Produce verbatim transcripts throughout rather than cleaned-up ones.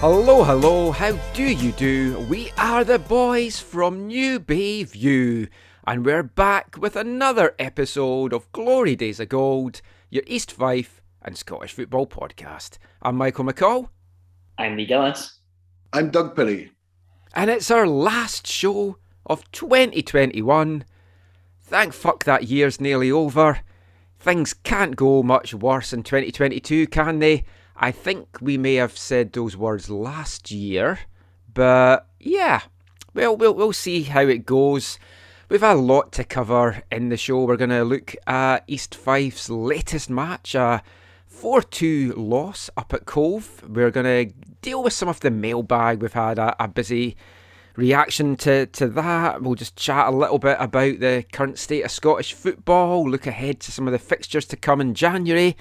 Hello, hello, how do you do? We are the boys from New Bay View, and we're back with another episode of Glory Days of Gold, your East Fife and Scottish football podcast. I'm Michael McCall. I'm Lee Dallas. I'm Doug Perry. And it's our last show of twenty twenty-one. Thank fuck that year's nearly over. Things can't go much worse in twenty twenty-two, can they? I think we may have said those words last year, but yeah, well, we'll, we'll see how it goes. We've a lot to cover in the show. We're going to look at East Fife's latest match, a four two loss up at Cove. We're going to deal with some of the mailbag. We've had a, a busy reaction to, to that. We'll just chat a little bit about the current state of Scottish football, look ahead to some of the fixtures to come in January.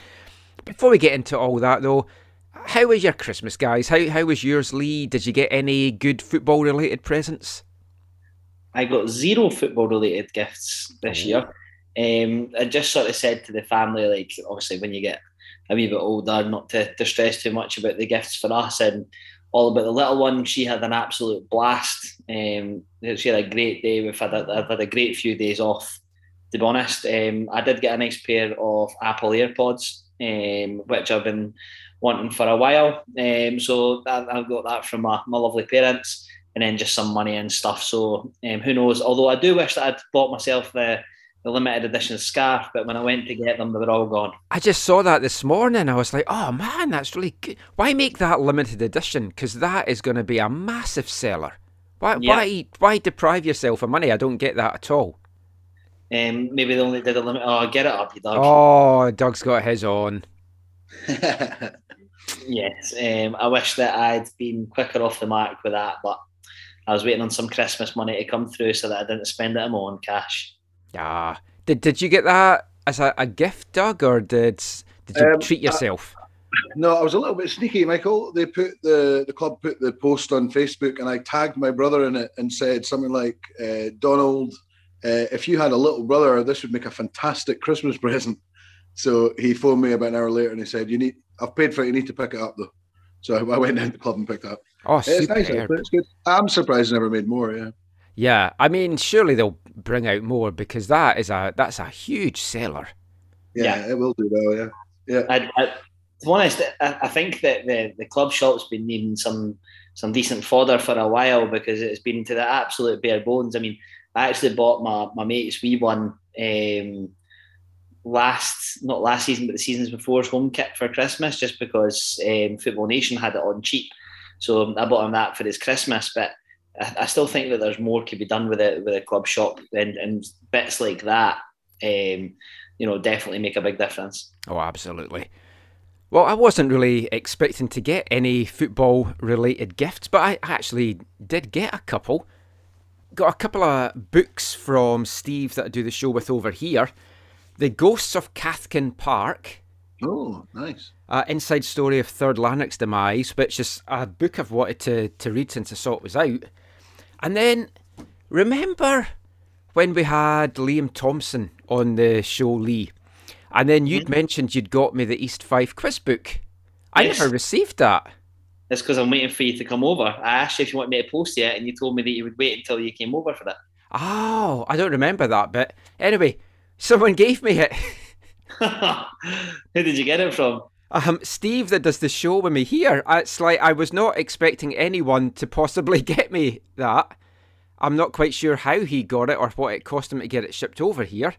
Before we get into all that, though, how was your Christmas, guys? How how was yours, Lee? Did you get any good football-related presents? I got zero football-related gifts this year. Um, I just sort of said to the family, like, obviously, when you get a wee bit older, not to, to stress too much about the gifts for us and all about the little one. She had an absolute blast. Um, she had a great day. We've had a, I've had a great few days off, to be honest. Um, I did get a nice pair of Apple AirPods. Um, which I've been wanting for a while, um, so I, I got that from my, my lovely parents, and then just some money and stuff, so um, who knows, although I do wish that I'd bought myself the, the limited edition scarf, but when I went to get them they were all gone. I just saw that this morning, I was like, oh man, that's really good. Why make that limited edition, because that is going to be a massive seller. Why, yeah. why, why deprive yourself of money? I don't get that at all. Um, maybe they only did a limit. Oh, get it up, you Doug. Oh, Doug's got his on. Yes, um, I wish that I'd been quicker off the mark with that, but I was waiting on some Christmas money to come through so that I didn't spend it on my own cash. Yeah. Did Did you get that as a, a gift, Doug, or did did you um, treat yourself? I, no, I was a little bit sneaky, Michael. They put the the club put the post on Facebook, and I tagged my brother in it and said something like uh, Donald. Uh, if you had a little brother, this would make a fantastic Christmas present. So he phoned me about an hour later and he said, "You need. I've paid for it, you need to pick it up, though." So I went down to the club and picked it up. Oh, super. It's nice, it's good. I'm surprised I never made more, yeah. Yeah, I mean, surely they'll bring out more because that is a that's a huge seller. Yeah, yeah. It will do well, yeah. Yeah. I, I, to be honest, I, I think that the, the club shop's been needing some, some decent fodder for a while because it's been to the absolute bare bones. I mean, I actually bought my, my mate's wee one um, last, not last season, but the seasons before's home kit for Christmas, just because um, Football Nation had it on cheap. So I bought him that for his Christmas, but I, I still think that there's more could be done with it with a club shop and, and bits like that, um, you know, definitely make a big difference. Oh, absolutely. Well, I wasn't really expecting to get any football-related gifts, but I actually did get a couple. Got a couple of books from Steve that I do the show with over here. The Ghosts of Cathkin Park. Oh, nice. Uh, Inside Story of Third Lanark's Demise, which is a book I've wanted to, to read since I saw it was out. And then, remember when we had Liam Thompson on the show, Lee? And then you'd mm-hmm. mentioned you'd got me the East Fife quiz book. I yes. never received that. That's because I'm waiting for you to come over. I asked you if you wanted me to post it, and you told me that you would wait until you came over for that. Oh, I don't remember that bit. Anyway, someone gave me it. Who did you get it from? Um, Steve that does the show with me here. It's like I was not expecting anyone to possibly get me that. I'm not quite sure how he got it or what it cost him to get it shipped over here.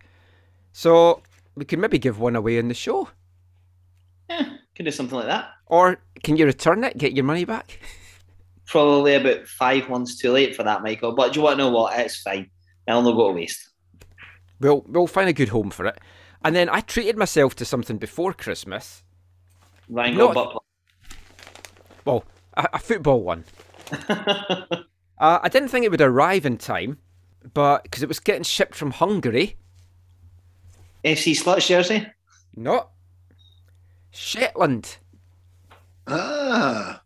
So we could maybe give one away on the show. Yeah, could do something like that. Or can you return it, get your money back? Probably about five months too late for that, Michael. But do you want to know what? It's fine. It'll not go to waste. We'll, we'll find a good home for it. And then I treated myself to something before Christmas. Wrangle butt. Well, a, a football one. uh, I didn't think it would arrive in time, but because it was getting shipped from Hungary. F C Sluts jersey? No. Shetland. Ah.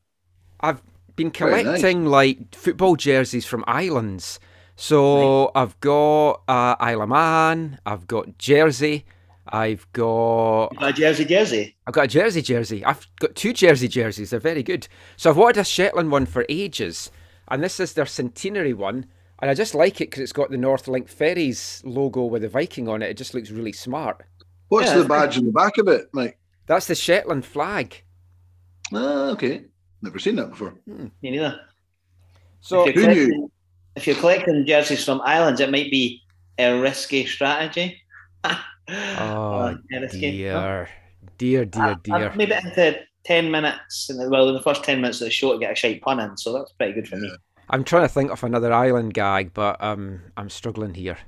I've been collecting nice. like football jerseys from islands. So right. I've got uh, Isle of Man, I've got Jersey, I've got... You've got a Jersey jersey? I've got a Jersey jersey. I've got two Jersey jerseys. They're very good. So I've wanted a Shetland one for ages. And this is their centenary one. And I just like it because it's got the North Link Ferries logo with the Viking on it. It just looks really smart. What's yeah, the badge on the back of it, Mike? That's the Shetland flag. Ah, okay. Never seen that before. Hmm. Me neither. So who knew? If you're collecting jerseys from islands, it might be a risky strategy. oh, a risky. dear, dear, dear, I, dear. I've made it into ten minutes, and well, in the first ten minutes of the show, to get a shite pun in, so that's pretty good for yeah. me. I'm trying to think of another island gag, but um, I'm struggling here.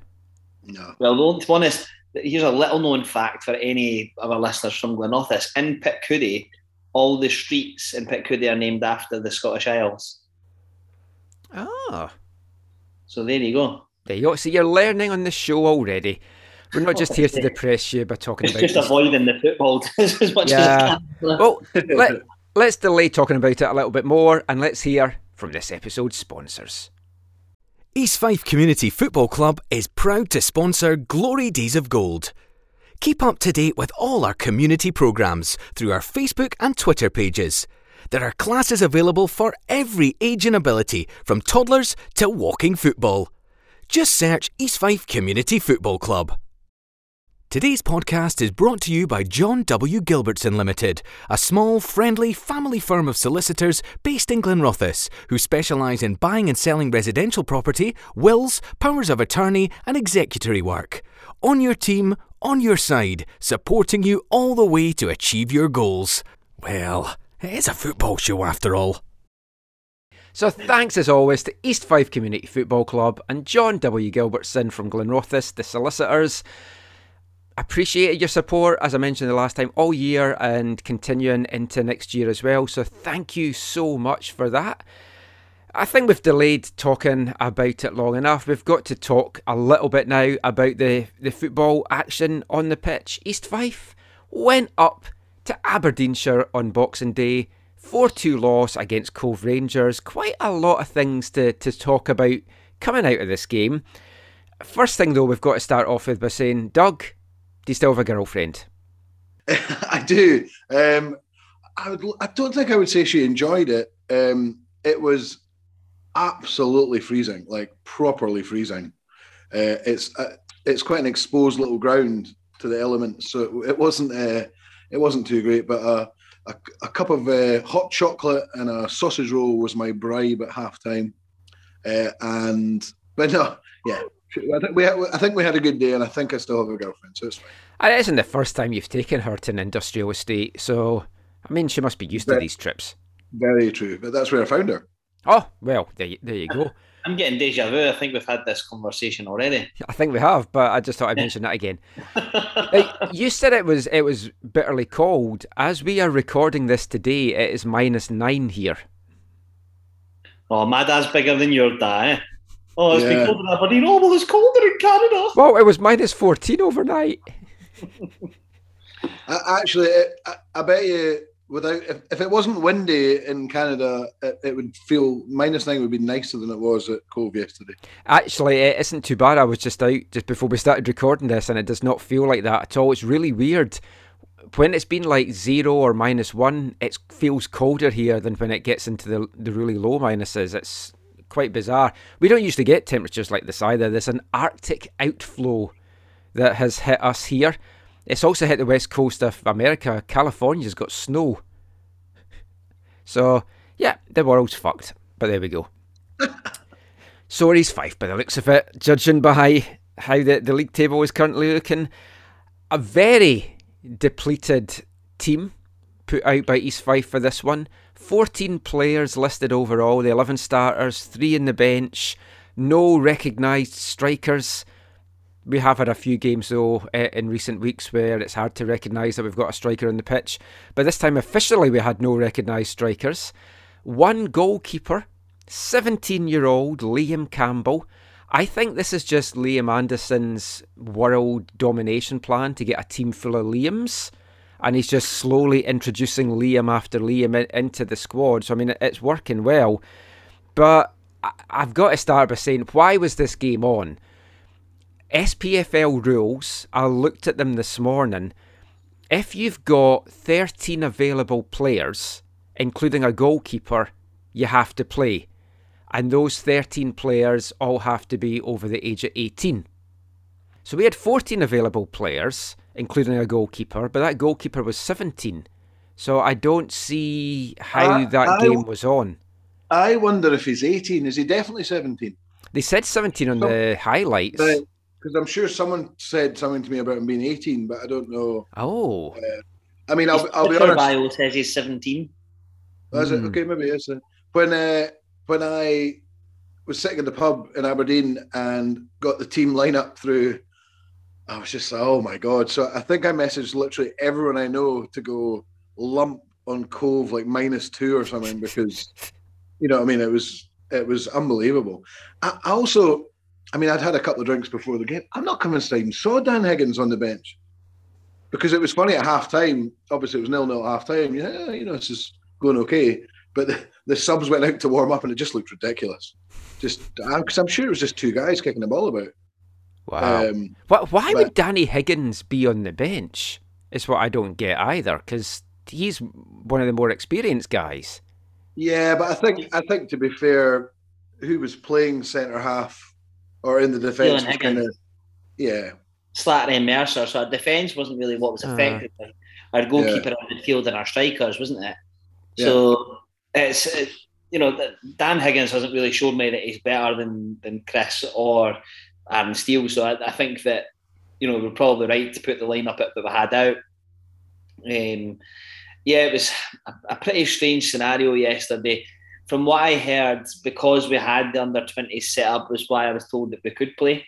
No. Well, to be honest, here's a little-known fact for any of our listeners from Glenrothes. In Pittenweem, all the streets in Pittenweem are named after the Scottish Isles. Ah. So there you go. There you go. So you're learning on the show already. We're not just here to depress you by talking it's about it. It's just avoiding the football as much yeah. as I can. Well, let, let's delay talking about it a little bit more and let's hear from this episode's sponsors. East Fife Community Football Club is proud to sponsor Glory Days of Gold. Keep up to date with all our community programmes through our Facebook and Twitter pages. There are classes available for every age and ability, from toddlers to walking football. Just search East Fife Community Football Club. Today's podcast is brought to you by John W. Gilbertson Limited, a small, friendly, family firm of solicitors based in Glenrothes, who specialise in buying and selling residential property, wills, powers of attorney and executory work. On your team, on your side, supporting you all the way to achieve your goals. Well... it's a football show after all. So thanks as always to East Fife Community Football Club and John W. Gilbertson from Glenrothes, the solicitors. Appreciated your support, as I mentioned the last time, all year and continuing into next year as well. So thank you so much for that. I think we've delayed talking about it long enough. We've got to talk a little bit now about the, the football action on the pitch. East Fife went up to Aberdeenshire on Boxing Day, four two loss against Cove Rangers. Quite a lot of things to, to talk about coming out of this game. First thing though, we've got to start off with by saying, Doug, do you still have a girlfriend? I do. Um, I would. I don't think I would say she enjoyed it. Um, it was absolutely freezing, like properly freezing. Uh, it's uh, it's quite an exposed little ground to the elements, so it wasn't... Uh, It wasn't too great, but uh, a, a cup of uh, hot chocolate and a sausage roll was my bribe at halftime. Uh, and but no, yeah, I think, we had, I think we had a good day, and I think I still have a girlfriend, so it's fine. And it isn't the first time you've taken her to an industrial estate, so I mean, she must be used very, to these trips. Very true, but that's where I found her. Oh well, there you, there you go. I'm getting deja vu. I think we've had this conversation already. I think we have, but I just thought I'd mention that again. uh, you said it was it was bitterly cold. As we are recording this today, it is minus nine here. Oh, my dad's bigger than your dad. Eh? Oh, it's yeah. been colder in Aberdeen. Oh, well, it's colder in Canada. Well, it was minus fourteen overnight. I, actually, I, I bet you... Without, if, if it wasn't windy in Canada, it, it would feel minus nine would be nicer than it was at Cove yesterday. Actually, it isn't too bad. I was just out just before we started recording this, and it does not feel like that at all. It's really weird. When it's been like zero or minus one, it feels colder here than when it gets into the the really low minuses. It's quite bizarre. We don't usually get temperatures like this either. There's an Arctic outflow that has hit us here. It's also hit the west coast of America. California's got snow. So, yeah, the world's fucked. But there we go. Sorry's Fife by the looks of it, judging by how the, the league table is currently looking. A very depleted team put out by East Fife for this one. fourteen players listed overall, the eleven starters, three in the bench, no recognised strikers. We have had a few games though uh, in recent weeks where it's hard to recognise that we've got a striker on the pitch. But this time officially we had no recognised strikers. One goalkeeper, seventeen-year-old Liam Campbell. I think this is just Liam Anderson's world domination plan to get a team full of Liams. And he's just slowly introducing Liam after Liam in, into the squad. So, I mean, it's working well. But I, I've got to start by saying, why was this game on? S P F L rules, I looked at them this morning. If you've got thirteen available players, including a goalkeeper, you have to play. And those thirteen players all have to be over the age of eighteen. So we had fourteen available players, including a goalkeeper, but that goalkeeper was seventeen. So I don't see how I, that I, game was on. I wonder if he's eighteen. Is he definitely seventeen? They said seventeen on so, the highlights. Because I'm sure someone said something to me about him being eighteen, but I don't know. Oh. Uh, I mean, I'll, I'll be honest. Bio says he's seventeen. Oh, is mm. it? Okay, maybe it is. When... Uh, When I was sitting in the pub in Aberdeen and got the team lineup through, I was just like, oh my God. So I think I messaged literally everyone I know to go lump on Cove like minus two or something because, you know what I mean? It was it was unbelievable. I, I also, I mean, I'd had a couple of drinks before the game. I'm not convinced I even saw Dan Higgins on the bench because it was funny at halftime. Obviously, it was nil-nil at halftime. Yeah, you know, it's just going okay. But the, the subs went out to warm up and it just looked ridiculous. Just because I'm sure it was just two guys kicking the ball about. Wow. Um, why why but, would Danny Higgins be on the bench? Is what I don't get either, because he's one of the more experienced guys. Yeah, but I think I think to be fair, who was playing centre half or in the defence was kind of yeah. Slattery and Mercer, so our defence wasn't really what was affected. Uh, our goalkeeper, yeah. our midfield, and our strikers, wasn't it? So. Yeah. It's, you know, Dan Higgins hasn't really shown me that he's better than, than Chris or Aaron Steele. So I, I think that, you know, we're probably right to put the lineup up that we had out. Um, yeah, it was a, a pretty strange scenario yesterday. From what I heard, because we had the under twenty set up was why I was told that we could play.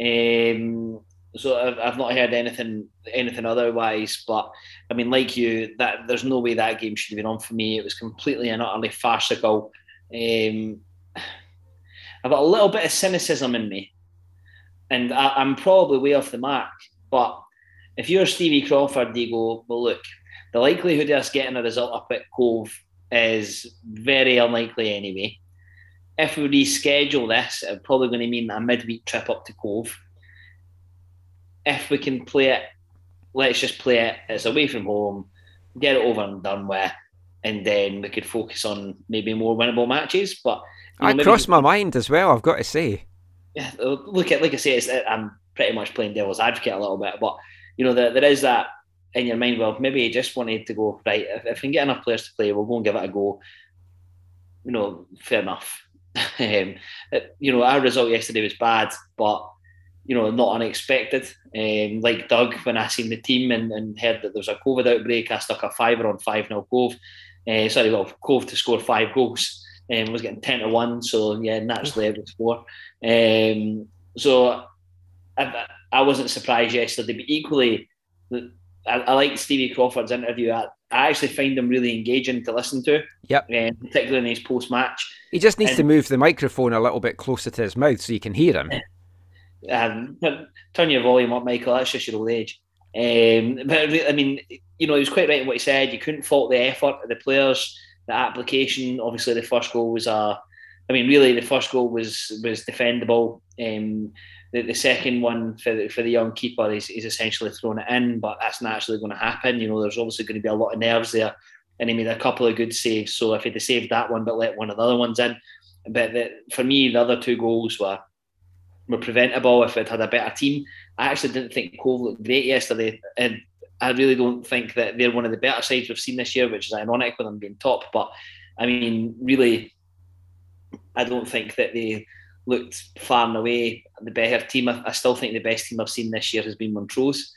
Um, so I've, I've not heard anything anything otherwise, but I mean, like you, that there's no way that game should have been on for me. It was completely and utterly farcical. Um, I've got a little bit of cynicism in me, and I, I'm probably way off the mark, but if you're Stevie Crawford, you go, well, look, the likelihood of us getting a result up at Cove is very unlikely anyway. If we reschedule this, it's probably going to mean a midweek trip up to Cove. If we can play it, let's just play it. It's away from home, get it over and done with, and then we could focus on maybe more winnable matches. But I crossed my mind as well, I've got to say. Yeah, look at like I say, it's, I'm pretty much playing devil's advocate a little bit, but you know there, there is that in your mind. Well, maybe you just wanted to go right. If, if we can get enough players to play, we'll go and give it a go. You know, fair enough. um, you know, our result yesterday was bad, but. You know, not unexpected. Um, like Doug, when I seen the team and, and heard that there was a COVID outbreak, I stuck a fiver on five nil Cove. Uh, sorry, well, Cove to score five goals. And um, was getting ten to one, so yeah, naturally it was four. Um, so I, I wasn't surprised yesterday, but equally, I, I liked Stevie Crawford's interview. I, I actually find him really engaging to listen to, yep. um, particularly in his post-match. He just needs and, to move the microphone a little bit closer to his mouth so you can hear him. Um, turn your volume up, Michael, that's just your old age. Um, but I mean, you know, he was quite right in what he said. You couldn't fault the effort of the players, the application. Obviously the first goal was uh, I mean really the first goal was was defendable. Um, the, the second one for the, for the young keeper is, is essentially thrown it in, but that's naturally going to happen. You know, there's obviously going to be a lot of nerves there, and he made a couple of good saves. So if he'd have saved that one but let one of the other ones in, but the, for me the other two goals were were preventable if it had a better team. I actually didn't think Cove looked great yesterday, and I really don't think that they're one of the better sides we've seen this year, which is ironic with them being top. But I mean, really, I don't think that they looked far and away the better team. I, I still think the best team I've seen this year has been Montrose.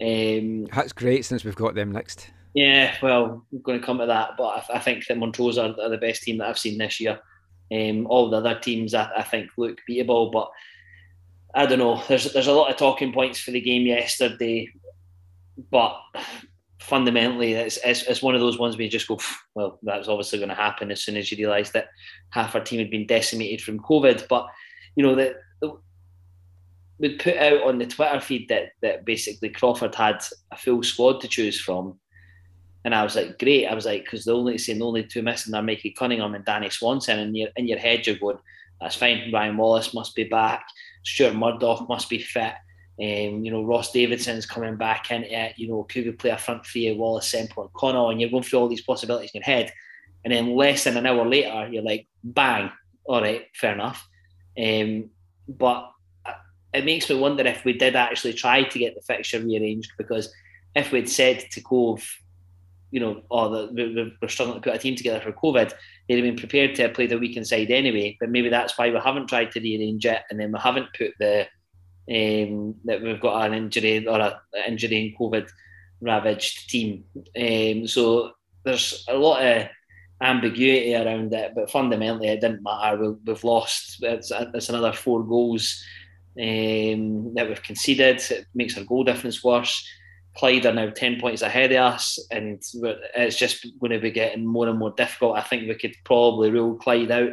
Um, That's great since we've got them next. Yeah, well, we're going to come to that, but I, I think that Montrose are, are the best team that I've seen this year. Um, all the other teams I, I think look beatable, but I don't know. There's there's a lot of talking points for the game yesterday, but fundamentally it's it's, it's one of those ones where you just go, well, that's obviously going to happen as soon as you realise that half our team had been decimated from COVID. But you know that we put out on the Twitter feed that that basically Crawford had a full squad to choose from, and I was like, great. I was like, because the only saying the only two missing are Mickey Cunningham and Danny Swanson, and in, in your head you're going, that's fine. Ryan Wallace must be back. Stuart Murdoch must be fit. Um, you know, Ross Davidson's coming back into it. You know, could we play a front three of Wallace, Semple and Connell? And you're going through all these possibilities in your head. And then less than an hour later, you're like, bang, all right, fair enough. Um, but it makes me wonder if we did actually try to get the fixture rearranged, because if we'd said to Cove, you know, oh, the, we're struggling to put a team together for COVID, they'd have been prepared to have played a weekend side anyway, but maybe that's why we haven't tried to rearrange it, and then we haven't put the, um, that we've got an injury or an injury and COVID-ravaged team. Um, so there's a lot of ambiguity around it, but fundamentally it didn't matter. We, we've lost, it's, it's another four goals um, that we've conceded. It makes our goal difference worse. Clyde are now ten points ahead of us, and it's just going to be getting more and more difficult. I think we could probably rule Clyde out.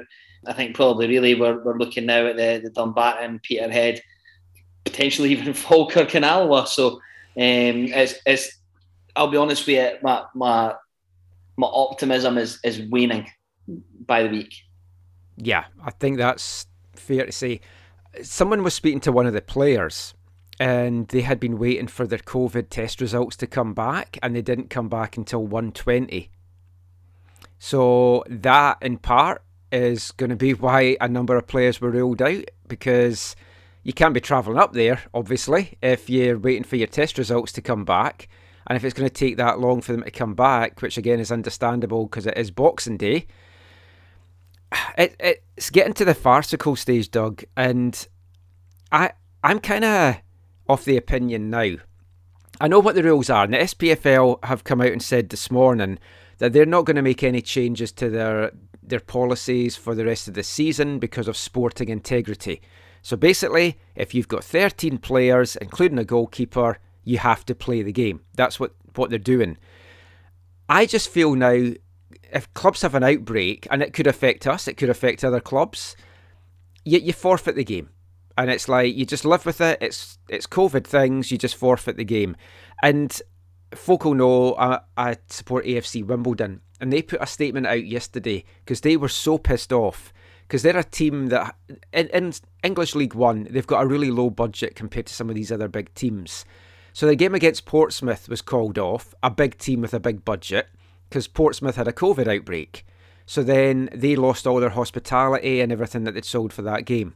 I think probably really we're, we're looking now at the, the Dunbarton, Peterhead, potentially even Falkirk and Alloa. So um, it's, it's, I'll be honest with you, my my, my optimism is, is waning by the week. Yeah, I think that's fair to say. Someone was speaking to one of the players, and they had been waiting for their COVID test results to come back, and they didn't come back until one twenty. So that, in part, is going to be why a number of players were ruled out, because you can't be travelling up there, obviously, if you're waiting for your test results to come back. And if it's going to take that long for them to come back, which again is understandable because it is Boxing Day, it, it's getting to the farcical stage, Doug, and I, I'm kind of of the opinion now. I know what the rules are, and the S P F L have come out and said this morning that they're not going to make any changes to their their policies for the rest of the season because of sporting integrity. So basically, if you've got thirteen players, including a goalkeeper, you have to play the game. That's what, what they're doing. I just feel now, if clubs have an outbreak, and it could affect us, it could affect other clubs, you, you forfeit the game. And it's like, you just live with it. It's it's COVID things. You just forfeit the game. And folk will know I, I support A F C Wimbledon. And they put a statement out yesterday because they were so pissed off. Because they're a team that, in, in English League One, they've got a really low budget compared to some of these other big teams. So the game against Portsmouth was called off, a big team with a big budget, because Portsmouth had a COVID outbreak. So then they lost all their hospitality and everything that they'd sold for that game.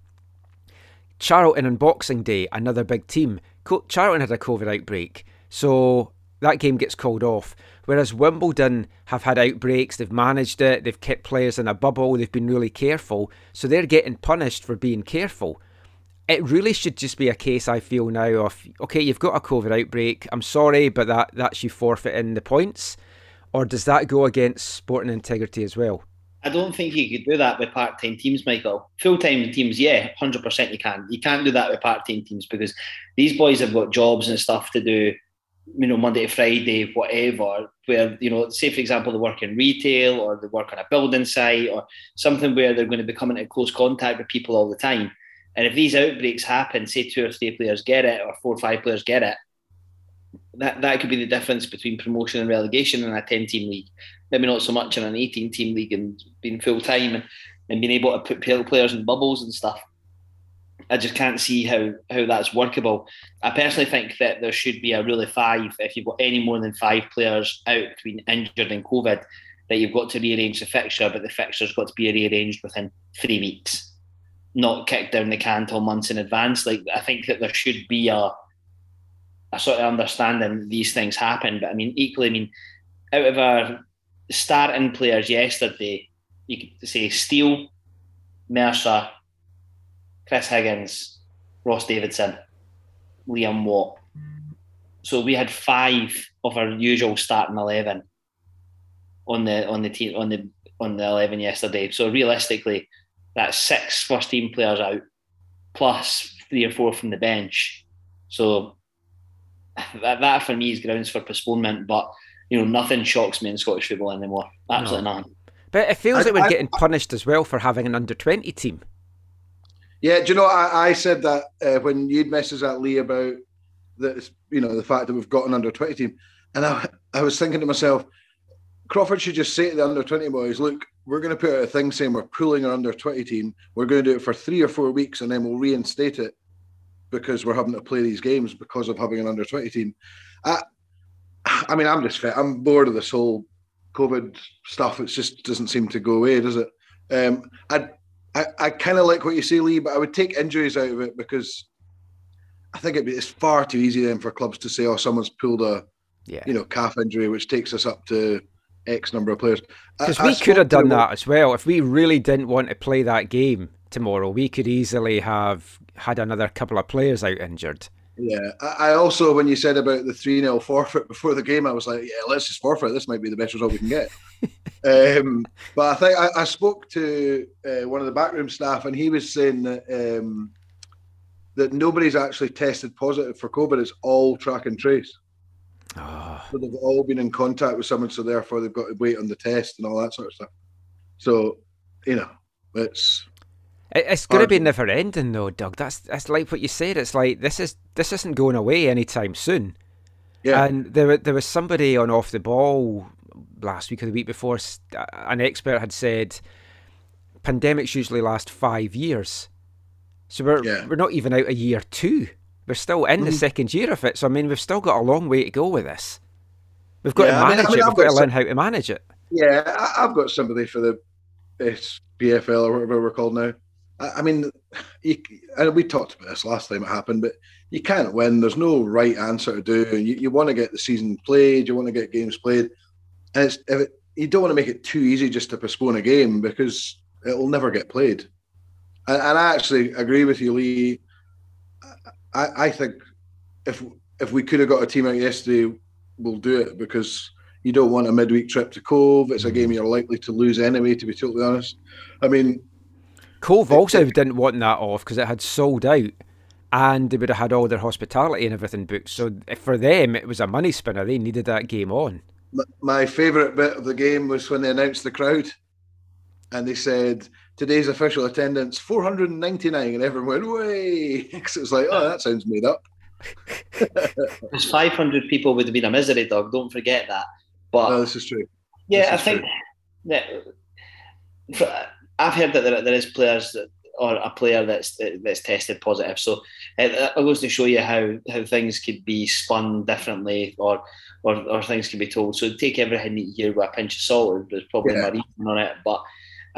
Charlton on Boxing Day, another big team. Charlton had a COVID outbreak, so that game gets called off. Whereas Wimbledon have had outbreaks, they've managed it, they've kept players in a bubble, they've been really careful, so they're getting punished for being careful. It really should just be a case, I feel now, of, okay, you've got a COVID outbreak, I'm sorry, but that, that's you forfeiting the points. Or does that go against sporting integrity as well? I don't think you could do that with part-time teams, Michael. Full-time teams, yeah, one hundred percent you can. You can't do that with part-time teams because these boys have got jobs and stuff to do, you know, Monday to Friday, whatever, where, you know, say, for example, they work in retail or they work on a building site or something where they're going to be coming into close contact with people all the time. And if these outbreaks happen, say two or three players get it or four or five players get it, That that could be the difference between promotion and relegation in a ten-team league. Maybe not so much in an eighteen-team league and being full-time and, and being able to put players in bubbles and stuff. I just can't see how, how that's workable. I personally think that there should be a rule of five. If you've got any more than five players out between injured and COVID, that you've got to rearrange the fixture, but the fixture's got to be rearranged within three weeks, not kicked down the can till months in advance. Like, I think that there should be a... I sort of understand that these things happen, but I mean, equally, I mean, out of our starting players yesterday, you could say Steele, Mercer, Chris Higgins, Ross Davidson, Liam Watt. So we had five of our usual starting eleven on the on the team on the on the eleven yesterday. So realistically, that's six first team players out, plus three or four from the bench. So that, that for me is grounds for postponement. But you know, nothing shocks me in Scottish football anymore. Absolutely no. nothing. But it feels I, like we're I, getting I, punished as well for having an under twenty team. Yeah, do you know? I, I said that uh, when you'd messaged at Lee about the, you know, the fact that we've got an under twenty team, and I, I was thinking to myself, Crawford should just say to the under twenty boys, look, we're going to put out a thing saying we're pulling our under twenty team. We're going to do it for three or four weeks, and then we'll reinstate it because we're having to play these games because of having an under twenty team. I, I mean, I'm just fit. I'm bored of this whole COVID stuff. It just doesn't seem to go away, does it? Um, I I, I kind of like what you say, Lee, but I would take injuries out of it because I think it'd be, it's far too easy then for clubs to say, oh, someone's pulled a, yeah. you know, calf injury, which takes us up to X number of players. Because we could have done that as well. If we really didn't want to play that game tomorrow, we could easily have had another couple of players out injured. Yeah, I also, when you said about the three nil forfeit before the game, I was like, yeah, let's just forfeit. This might be the best result we can get. um, but I think I, I spoke to uh, one of the backroom staff, and he was saying that, um, that nobody's actually tested positive for COVID. It's all track and trace. Oh. So they've all been in contact with someone, so therefore they've got to wait on the test and all that sort of stuff. So, you know, it's... It's going to be never ending though, Doug. That's that's like what you said. It's like this is this isn't going away anytime soon. Yeah. And there there was somebody on Off the Ball last week or the week before. An expert had said pandemics usually last five years, so we're yeah. we're not even out a year two. We're still in mm-hmm. the second year of it. So I mean, we've still got a long way to go with this. We've got yeah, to manage I mean, I mean, it. I've we've got, got to learn how to manage it. Yeah, I've got sympathy for the S P F L or whatever we're called now. I mean, you, and we talked about this last time it happened, but you can't win. There's no right answer to do. You, you want to get the season played. You want to get games played. And it's, if it, you don't want to make it too easy just to postpone a game because it'll never get played. And, and I actually agree with you, Lee. I, I think if if we could have got a team out yesterday, we'll do it because you don't want a midweek trip to Cove. It's a game you're likely to lose anyway, to be totally honest. I mean... Cove also didn't want that off because it had sold out and they would have had all their hospitality and everything booked. So for them, it was a money spinner. They needed that game on. My favourite bit of the game was when they announced the crowd and they said, today's official attendance, four hundred ninety-nine. And everyone went, way. Because it was like, oh, that sounds made up. There's five hundred people would have been a misery, Doug. Don't forget that. But no, this is true. Yeah, this I think... True. Yeah. I've heard that there, there is players that, or a player that's that's tested positive. So it, it goes to show you how, how things could be spun differently, or or or things can be told. So take everything that you hear with a pinch of salt. There's probably yeah. my reason on it, but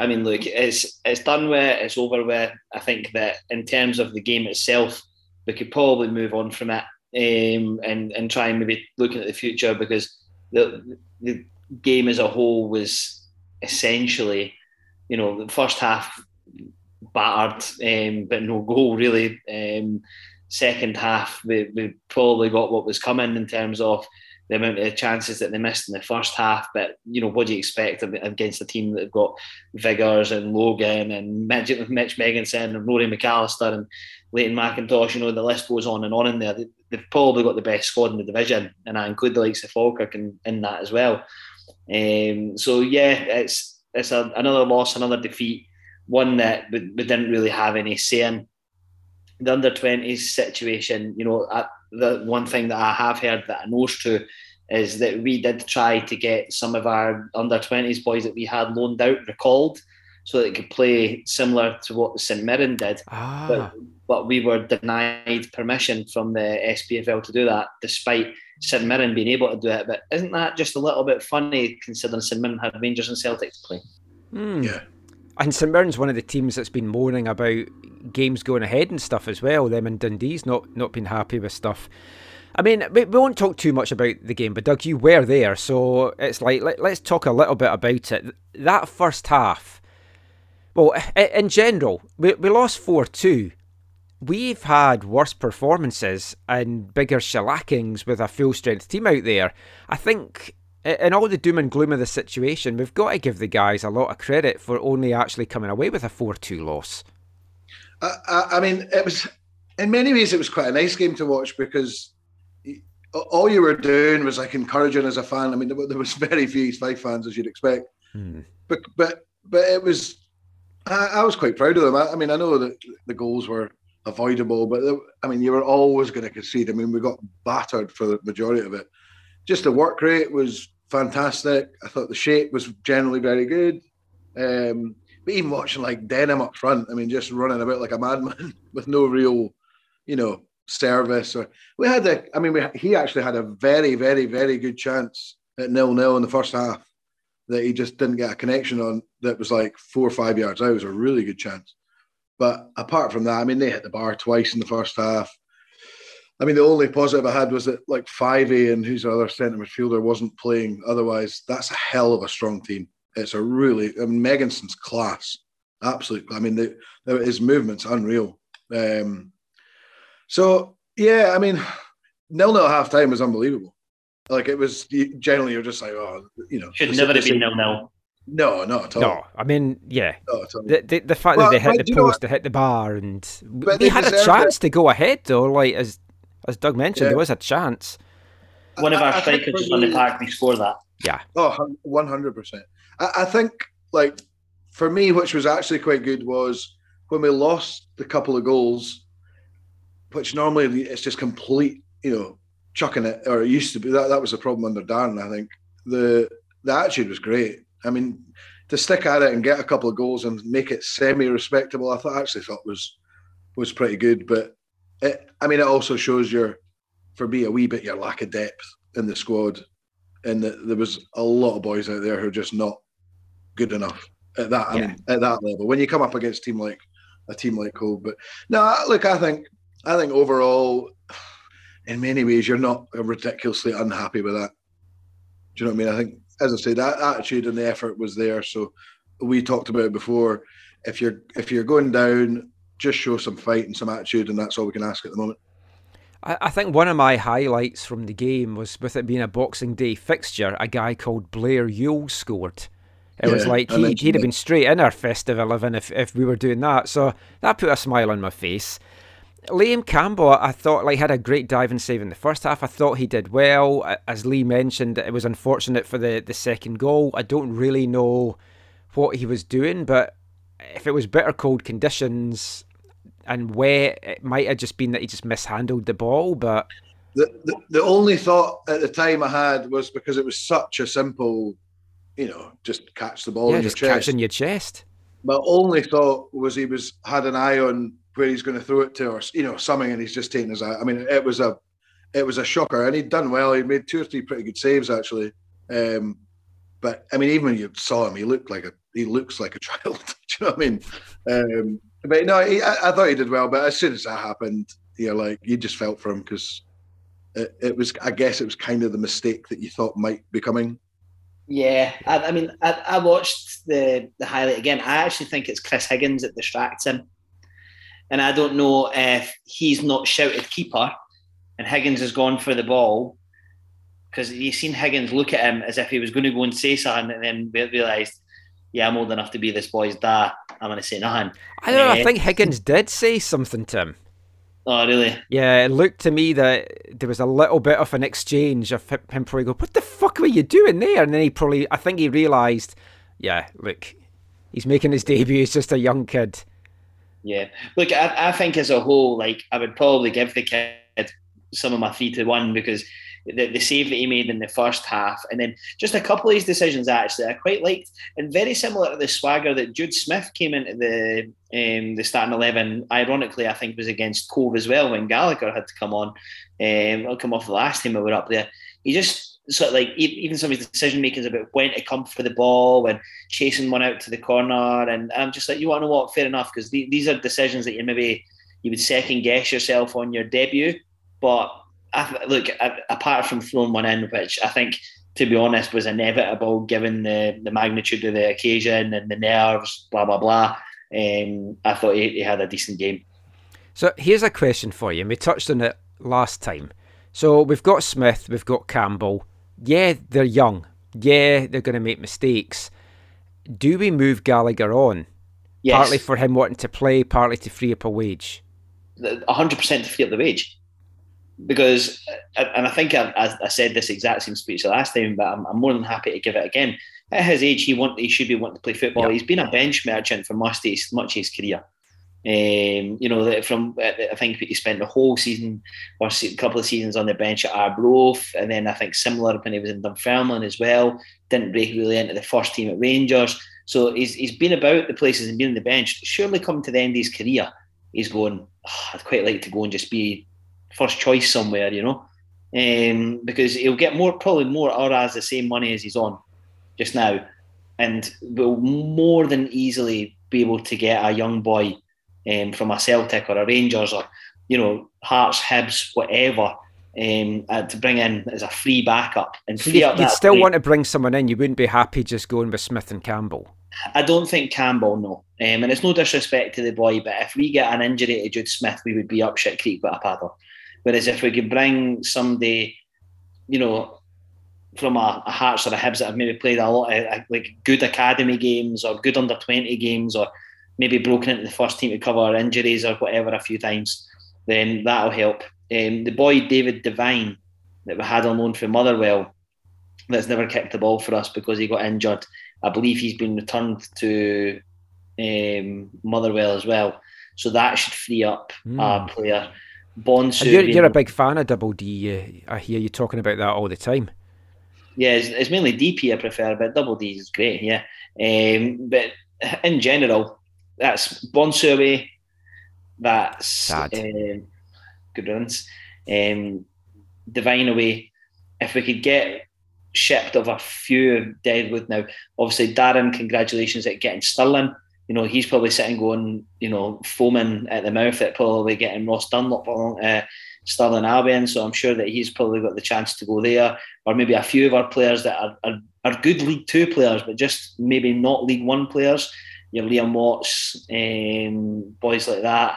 I mean, look, it's it's done with, it's over with. I think that in terms of the game itself, we could probably move on from it um, and and try and maybe look at the future because the the game as a whole was essentially. You know, the first half battered, um, but no goal really. Um, second half, we, we probably got what was coming in terms of the amount of chances that they missed in the first half. But, you know, what do you expect against a team that have got Viggers and Logan and Mitch, Mitch Megginson and Rory McAllister and Leighton McIntosh? You know, the list goes on and on in there. They, they've probably got the best squad in the division, and I include the likes of Falkirk in, in that as well. Um, so, yeah, it's... It's a, another loss, another defeat, one that we, we didn't really have any say in. The under twenties situation, you know, I, the one thing that I have heard that I know's true is that we did try to get some of our under twenties boys that we had loaned out recalled so that they could play similar to what St Mirren did. Ah. But, but we were denied permission from the S P F L to do that, despite St Mirren being able to do it. But isn't that just a little bit funny considering St Mirren had Rangers and Celtic to play? Mm. Yeah. And St Mirren's one of the teams that's been moaning about games going ahead and stuff as well. Them and Dundee's not, not been happy with stuff. I mean, we, we won't talk too much about the game, but Doug, you were there. So it's like, let, let's talk a little bit about it. That first half, well, in general, we, we lost four two. we've had worse performances and bigger shellackings with a full-strength team out there. I think, in all the doom and gloom of the situation, we've got to give the guys a lot of credit for only actually coming away with a four two loss. Uh, I mean, it was, in many ways, it was quite a nice game to watch, because all you were doing was like encouraging as a fan. I mean, there was very few East Fife fans, as you'd expect, hmm. but but but it was. I, I was quite proud of them. I, I mean, I know that the goals were avoidable, but they, I mean, you were always going to concede. I mean, we got battered for the majority of it. Just the work rate was fantastic. I thought the shape was generally very good. Um, But even watching like Denham up front, I mean, just running about like a madman with no real, you know, service. Or we had the, I mean, we, he actually had a very, very, very good chance at nil-nil in the first half that he just didn't get a connection on. That was like four or five yards out. It was a really good chance. But apart from that, I mean, they hit the bar twice in the first half. I mean, the only positive I had was that like Fivey and who's our other centre midfielder wasn't playing. Otherwise, that's a hell of a strong team. It's a really, I mean, Megginson's class, absolutely. I mean, the, his movement's unreal. Um, so, yeah, I mean, nil-nil half-time was unbelievable. Like, it was, generally, you're just like, oh, you know. Should never have been nil-nil. No, not at all. No, I mean, yeah. The, the, the fact well, that they hit the post, they hit the bar, and they had a chance it. to go ahead, though. Like, as as Doug mentioned, yeah. there was a chance. One of our I, strikers was on the park before that. Yeah. Oh, one hundred percent. I think, like, for me, which was actually quite good, was when we lost the couple of goals, which normally it's just complete, you know, chucking it, or it used to be. That that was the problem under Darren, I think. The, the attitude was great. I mean, to stick at it and get a couple of goals and make it semi-respectable, I thought, actually thought was was pretty good. But, it, I mean, it also shows your, for me, a wee bit your lack of depth in the squad. And that there was a lot of boys out there who are just not good enough at that yeah. I mean, at that level. When you come up against team like a team like Cove, but no, look, I think I think overall, in many ways, you're not ridiculously unhappy with that. Do you know what I mean? I think, as I said, that attitude and the effort was there. So we talked about it before. If you're if you're going down, just show some fight and some attitude, and that's all we can ask at the moment. I think one of my highlights from the game was, with it being a Boxing Day fixture, a guy called Blair Yule scored. It yeah, was like, he, he'd have been straight in our festive eleven if, if we were doing that. So that put a smile on my face. Liam Campbell, I thought, like, had a great dive and save in the first half. I thought he did well. As Lee mentioned, it was unfortunate for the, the second goal. I don't really know what he was doing, but if it was bitter cold conditions and where it might have just been that he just mishandled the ball. But the, the the only thought at the time I had was, because it was such a simple, you know, just catch the ball yeah, in just your chest. Catching your chest. My only thought was he was had an eye on where he's going to throw it to, or you know, something, and he's just taking his eye. I mean, it was a it was a shocker, and he'd done well. He made two or three pretty good saves actually. Um, but I mean, even when you saw him, he looked like a he looks like a child. Do you know what I mean? Um, But no, he, I, I thought he did well. But as soon as that happened, you know, like, you just felt for him, because it, it was, I guess, it was kind of the mistake that you thought might be coming. Yeah, I, I mean, I, I watched the the highlight again. I actually think it's Chris Higgins that distracts him, and I don't know if he's not shouted keeper, and Higgins has gone for the ball, because you've seen Higgins look at him as if he was going to go and say something, and then realised, yeah, I'm old enough to be this boy's dad. I'm going to say nothing. I don't know. Uh, I think Higgins did say something to him. Oh, really? Yeah, it looked to me that there was a little bit of an exchange of him probably going, what the fuck were you doing there? And then he probably, I think he realised, yeah, look, he's making his debut. He's just a young kid. Yeah. Look, I, I think as a whole, like, I would probably give the kid some of my three to one, because the, the save that he made in the first half, and then just a couple of his decisions actually I quite liked, and very similar to the swagger that Jude Smith came into the um, the starting eleven, ironically, I think was against Cove as well, when Gallagher had to come on um, or come off the last time we were up there. He just sort of, like, even some of his decision makings about when to come for the ball and chasing one out to the corner, and I'm just like, you want to know what, fair enough, because th- these are decisions that you maybe you would second guess yourself on your debut. But I, look, I, apart from throwing one in, which I think, to be honest, was inevitable given the, the magnitude of the occasion and the nerves, blah, blah, blah, um, I thought he, he had a decent game. So here's a question for you, and we touched on it last time. So we've got Smith, we've got Campbell. Yeah, they're young. Yeah, they're going to make mistakes. Do we move Gallagher on? Yes. Partly for him wanting to play, partly to free up a wage. one hundred percent to free up the wage. Because, and I think I, I said this exact same speech the last time, but I'm, I'm more than happy to give it again. At his age, he want, he should be wanting to play football. Yep. He's been a bench merchant for much of, much of his career. Um, you know, from I think he spent the whole season or a couple of seasons on the bench at Arbroath, and then I think similar when he was in Dunfermline as well. Didn't break really into the first team at Rangers, so he's he's been about the places and been on the bench. Surely, come to the end of his career, he's going, oh, I'd quite like to go and just be first choice somewhere, you know, um, because he'll get more, probably more or as the same money as he's on just now, and will more than easily be able to get a young boy. Um, from a Celtic or a Rangers or, you know, Hearts, Hibs, whatever, um, uh, to bring in as a free backup and free you'd, up that. You'd still break. Want to bring someone in. You wouldn't be happy just going with Smith and Campbell. I don't think Campbell, no. Um, and it's no disrespect to the boy, but if we get an injury to Jude Smith, we would be up shit creek with a paddle. Whereas if we could bring somebody, you know, from a, a Hearts or a Hibs that have maybe played a lot of like good academy games or good under twenty games or maybe broken into the first team to cover injuries or whatever a few times, then that'll help. Um, the boy David Devine that we had on loan from Motherwell, that's never kicked the ball for us because he got injured. I believe he's been returned to um, Motherwell as well. So that should free up mm. our player. Bonsu, you're, you're a big fan of Double D. I hear you talking about that all the time. Yeah, it's, it's mainly D P I prefer, but Double D is great, yeah. Um, but in general... That's Bonsu away. That's Sad. Um, good runs. Um, Divine away. If we could get shipped of a few deadwood now, obviously Darren, congratulations at getting Sterling. You know, he's probably sitting going, you know, foaming at the mouth at probably getting Ross Dunlop along uh, Sterling Albion. So I'm sure that he's probably got the chance to go there. Or maybe a few of our players that are are, are good League Two players, but just maybe not League One players. Your Liam Watts, um, boys like that,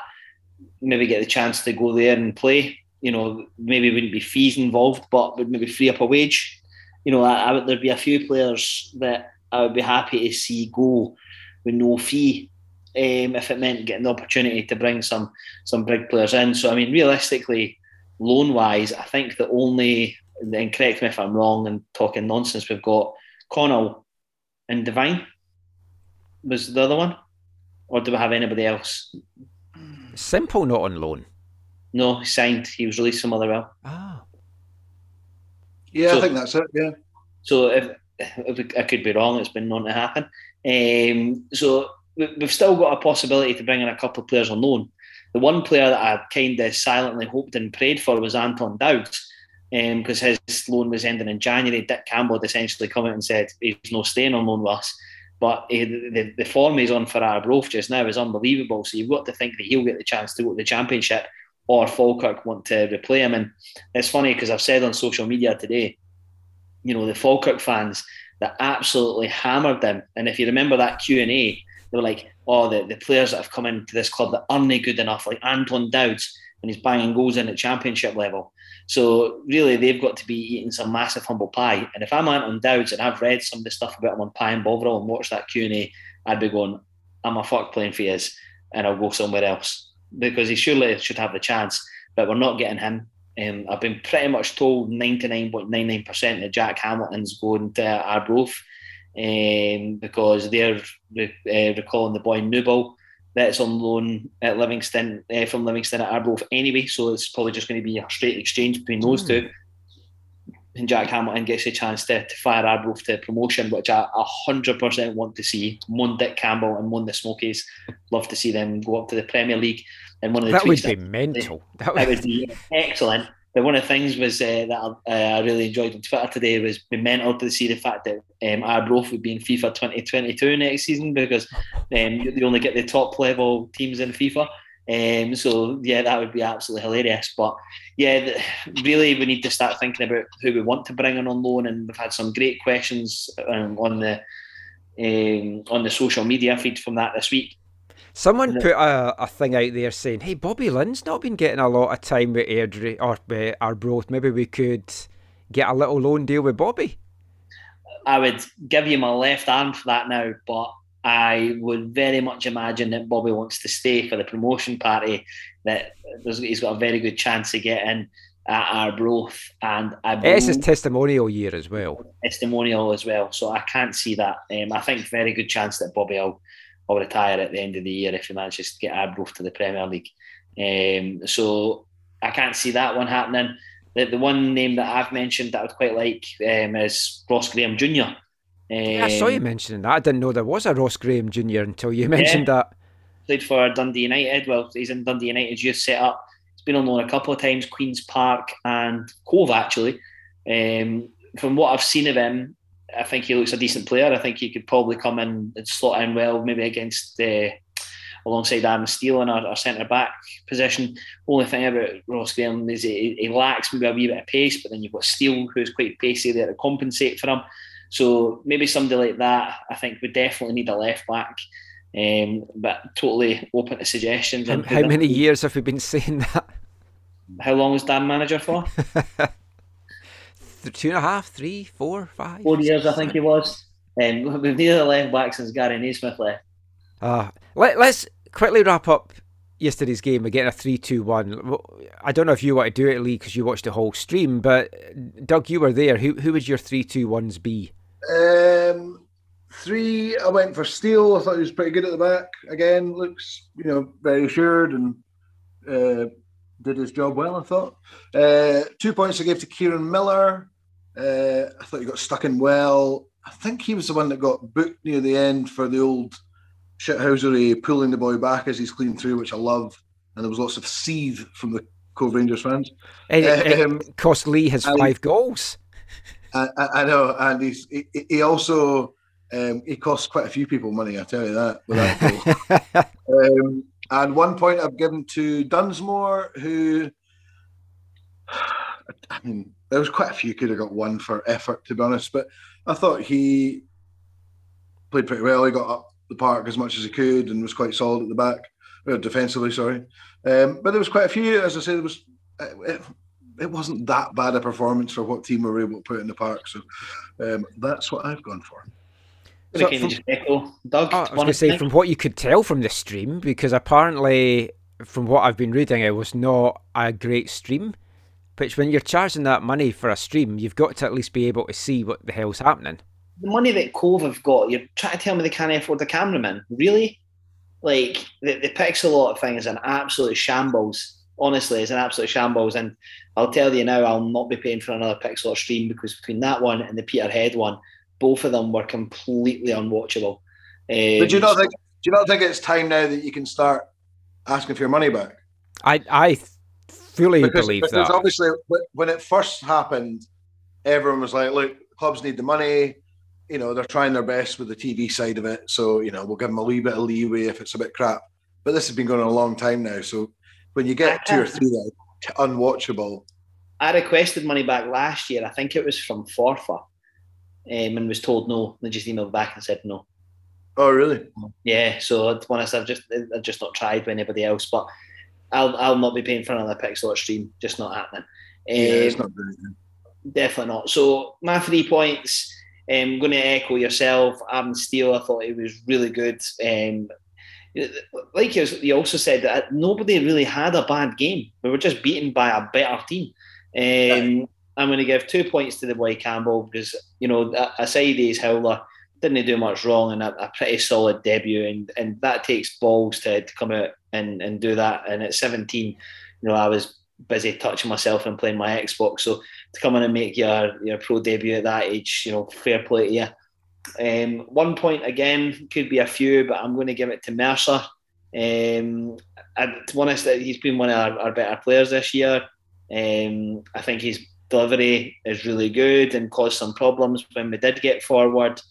maybe get the chance to go there and play. You know, maybe wouldn't be fees involved, but would maybe free up a wage. You know, I, I would, there'd be a few players that I would be happy to see go with no fee um, if it meant getting the opportunity to bring some some big players in. So, I mean, realistically, loan-wise, I think the only, and correct me if I'm wrong and talking nonsense, we've got Connell and Divine. Was the other one, or do we have anybody else? Simple not on loan. No, he signed. He was released from Motherwell. Ah, yeah, so, I think that's it. Yeah. So if, if I could be wrong, it's been known to happen. Um, so we've still got a possibility to bring in a couple of players on loan. The one player that I kind of silently hoped and prayed for was Anton Dowds, because um, his loan was ending in January. Dick Campbell had essentially come out and said he's not staying on loan with us. But the, the form he's on for Arbroath just now is unbelievable. So you've got to think that he'll get the chance to go to the Championship, or Falkirk want to replay him. And it's funny because I've said on social media today, you know, the Falkirk fans that absolutely hammered them. And if you remember that Q and A, they were like, oh, the, the players that have come into this club that aren't good enough, like Anton Dowds, and he's banging goals in at Championship level. So really, they've got to be eating some massive humble pie. And if I'm Anton Dowds and I've read some of the stuff about him on Pie and Bovril and watched that Q and A, I'd be going, I'm a fuck playing for you, and I'll go somewhere else. Because he surely should have the chance, but we're not getting him. Um, I've been pretty much told ninety-nine point nine nine percent that Jack Hamilton's going to Arbroath um, because they're re- uh, recalling the boy Newball that's on loan at Livingston, uh, from Livingston at Arbroath anyway, so it's probably just going to be a straight exchange between those mm. two. And Jack Hamilton gets a chance to, to fire Arbroath to promotion, which I one hundred percent want to see. One Dick Campbell and one the Smokies. Love to see them go up to the Premier League. And one of the That would be that, mental. That would... that would be excellent. But one of the things was uh, that I, uh, I really enjoyed on Twitter today was be mental to see the fact that um, Arbroath would be in FIFA twenty twenty-two next season, because um, you only get the top level teams in FIFA. Um, so yeah, that would be absolutely hilarious. But yeah, really we need to start thinking about who we want to bring in on loan, and we've had some great questions um, on the um, on the social media feed from that this week. Someone yeah. put a, a thing out there saying, hey, Bobby Lynn's not been getting a lot of time with Airdrie or uh, Arbroath. Maybe we could get a little loan deal with Bobby. I would give you my left arm for that now, but I would very much imagine that Bobby wants to stay for the promotion party, that he's got a very good chance of getting at Arbroath. And I believe it's his testimonial year as well. Testimonial as well, so I can't see that. Um, I think very good chance that Bobby will, will retire at the end of the year if he manages to get Arbroath to the Premier League. Um, so I can't see that one happening. The, the one name that I've mentioned that I would quite like um, is Ross Graham Junior Um, yeah, I saw you mentioning that. I didn't know there was a Ross Graham Junior until you mentioned yeah. that. Played for Dundee United. Well, he's in Dundee United's youth set up. He's been on loan a couple of times, Queen's Park and Cove, actually. Um, from what I've seen of him, I think he looks a decent player. I think he could probably come in and slot in well, maybe against... Uh, alongside Aaron Steele in our, our centre-back position. Only thing about Ross Graham is he, he lacks maybe a wee bit of pace, but then you've got Steele, who's quite pacey there to compensate for him. So maybe somebody like that, I think, would definitely need a left-back, um, but totally open to suggestions. How, how many years have we been saying that? How long was Dan manager for? Two and a half, three, four, five? Four years, seven. I think he was. Um, we've needed a left-back since Gary Naismith left. Uh, let, let's... Quickly wrap up yesterday's game. We're getting a three two one. I don't know if you want to do it, Lee, because you watched the whole stream, but Doug, you were there. Who who would your three two ones be? Um, three, I went for Steele. I thought he was pretty good at the back. Again, looks, you know, very assured and uh, did his job well, I thought. Uh, two points I gave to Kieran Miller. Uh, I thought he got stuck in well. I think he was the one that got booked near the end for the old... shithousery, pulling the boy back as he's clean through, which I love. And there was lots of seethe from the Cove Rangers fans. It, it um, cost Lee his and, five goals. I, I know, and he's, he, he also um, he cost quite a few people money, I tell you that. With that goal. um, and one point I've given to Dunsmore, who I mean, there was quite a few could have got one for effort, to be honest. But I thought he played pretty well. He got up the park as much as he could and was quite solid at the back, or defensively, sorry. Um, but there was quite a few, as I said, it, was, it, it wasn't that bad a performance for what team we were able to put in the park. So um, that's what I've gone for. So from, echo, Doug, oh, I was going to say, from what you could tell from the stream, because apparently, from what I've been reading, it was not a great stream, which when you're charging that money for a stream, you've got to at least be able to see what the hell's happening. The money that Cove have got, you're trying to tell me they can't afford the cameraman? Really? Like, the, the Pixelot thing is an absolute shambles. Honestly, it's an absolute shambles. And I'll tell you now, I'll not be paying for another Pixelot stream, because between that one and the Peterhead one, both of them were completely unwatchable. Um, but do you not think, do you not think it's time now that you can start asking for your money back? I, I fully because, believe because that. Because obviously, when it first happened, everyone was like, look, clubs need the money. You know, they're trying their best with the T V side of it. So, you know, we'll give them a wee bit of leeway if it's a bit crap. But this has been going on a long time now. So when you get two or three that are unwatchable. I requested money back last year. I think it was from Forfa um, and was told no. They just emailed back and said no. Oh, really? Yeah. So, to be honest, I've just, I've just not tried with anybody else. But I'll I'll not be paying for another Pixelot stream. Just not happening. Um, yeah, it's not brilliant. Definitely not. So, my three points... I'm um, going to echo yourself. Aaron Steele, I thought he was really good. Um, like you also said, that nobody really had a bad game. We were just beaten by a better team. Um, I'm going to give two points to the boy Campbell because, you know, aside his howler, didn't do much wrong and a, a pretty solid debut. And, and that takes balls to, to come out and, and do that. And at seventeen, you know, I was busy touching myself and playing my Xbox. So to come in and make your, your pro debut at that age, you know, fair play to you. Um, one point, again, could be a few, but I'm going to give it to Mercer. Um, I, to be honest, he's been one of our, our better players this year. Um, I think his delivery is really good and caused some problems when we did get forward.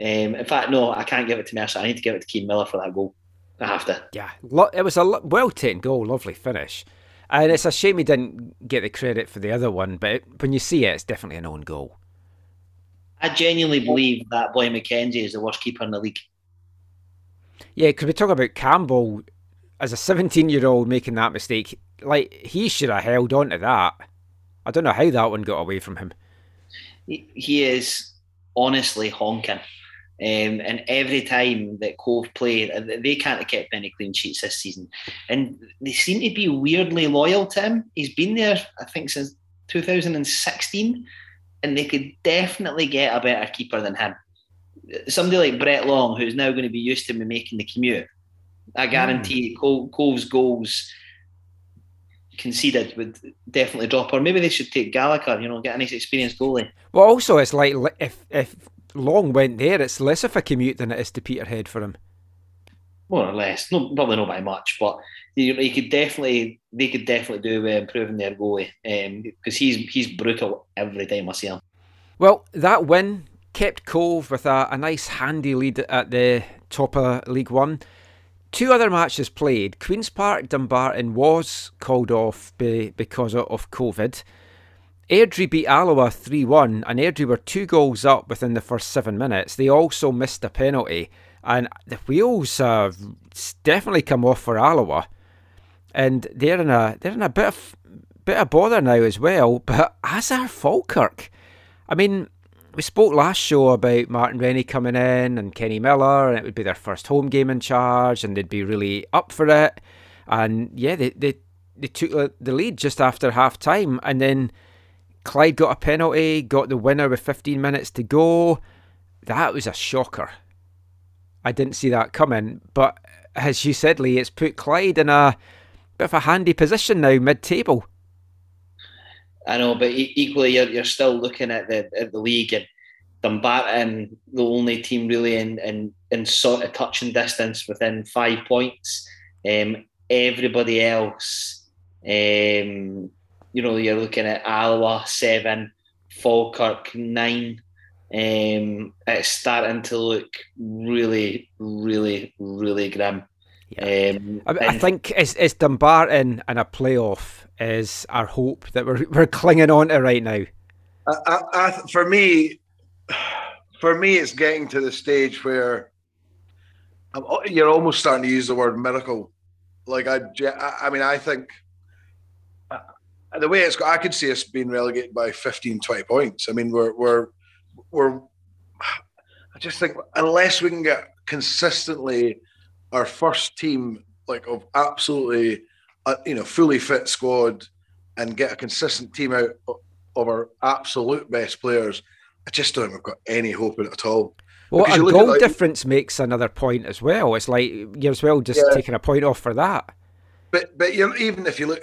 Um, in fact, no, I can't give it to Mercer. I need to give it to Keane Miller for that goal. I have to. Yeah, it was a well-taken goal, lovely finish. And it's a shame he didn't get the credit for the other one, but it, when you see it, it's definitely an own goal. I genuinely believe that boy McKenzie is the worst keeper in the league. Yeah, because we talk about Campbell as a seventeen-year-old making that mistake. Like, he should have held on to that. I don't know how that one got away from him. He is honestly honking. Um, and every time that Cove played, they can't have kept many clean sheets this season. And they seem to be weirdly loyal to him. He's been there, I think, since two thousand sixteen. And they could definitely get a better keeper than him. Somebody like Brett Long, who's now going to be used to me making the commute, I guarantee mm. Cove's goals conceded would definitely drop. Or maybe they should take Gallagher, you know, get a nice experienced goalie. Well, also, it's like if if Long went there, it's less of a commute than it is to Peterhead for him. More or less, no, probably not by much, but you, you could definitely, they could definitely do with improving their goalie, because um, he's he's brutal every time I see him. Well, that win kept Cove with a, a nice handy lead at the top of League One. Two other matches played. Queen's Park Dumbarton was called off be, because of COVID. Airdrie beat Alloa three one, and Airdrie were two goals up within the first seven minutes. They also missed a penalty, and the wheels have definitely come off for Alloa, and they're in a they're in a bit of bit of bother now as well. But as are Falkirk. I mean, we spoke last show about Martin Rennie coming in and Kenny Miller, and it would be their first home game in charge, and they'd be really up for it. And yeah, they they, they took the lead just after half time, and then Clyde got a penalty, got the winner with fifteen minutes to go. That was a shocker. I didn't see that coming, but as you said, Lee, it's put Clyde in a bit of a handy position now, mid-table. I know, but equally, you're, you're still looking at the at the league, and Dumbarton, the only team really in, in, in sort of touching distance within five points. Um, everybody else, um, you know, you're looking at Alloa seven, Falkirk nine. Um, it's starting to look really, really, really grim. Yeah. Um, I, I think it's, it's Dumbarton and a playoff is our hope that we're we're clinging on to right now. I, I, I, for me, for me, it's getting to the stage where I'm, you're almost starting to use the word miracle. Like I, I mean, I think the way it's got, I could see us being relegated by fifteen, twenty points. I mean, we're we're we're. I just think unless we can get consistently our first team, like of absolutely, uh, you know, fully fit squad, and get a consistent team out of our absolute best players, I just don't think we've got any hope in it at all. Well, a goal like, difference makes another point as well. It's like you're as well just yeah. taking a point off for that. But but you're, even if you look,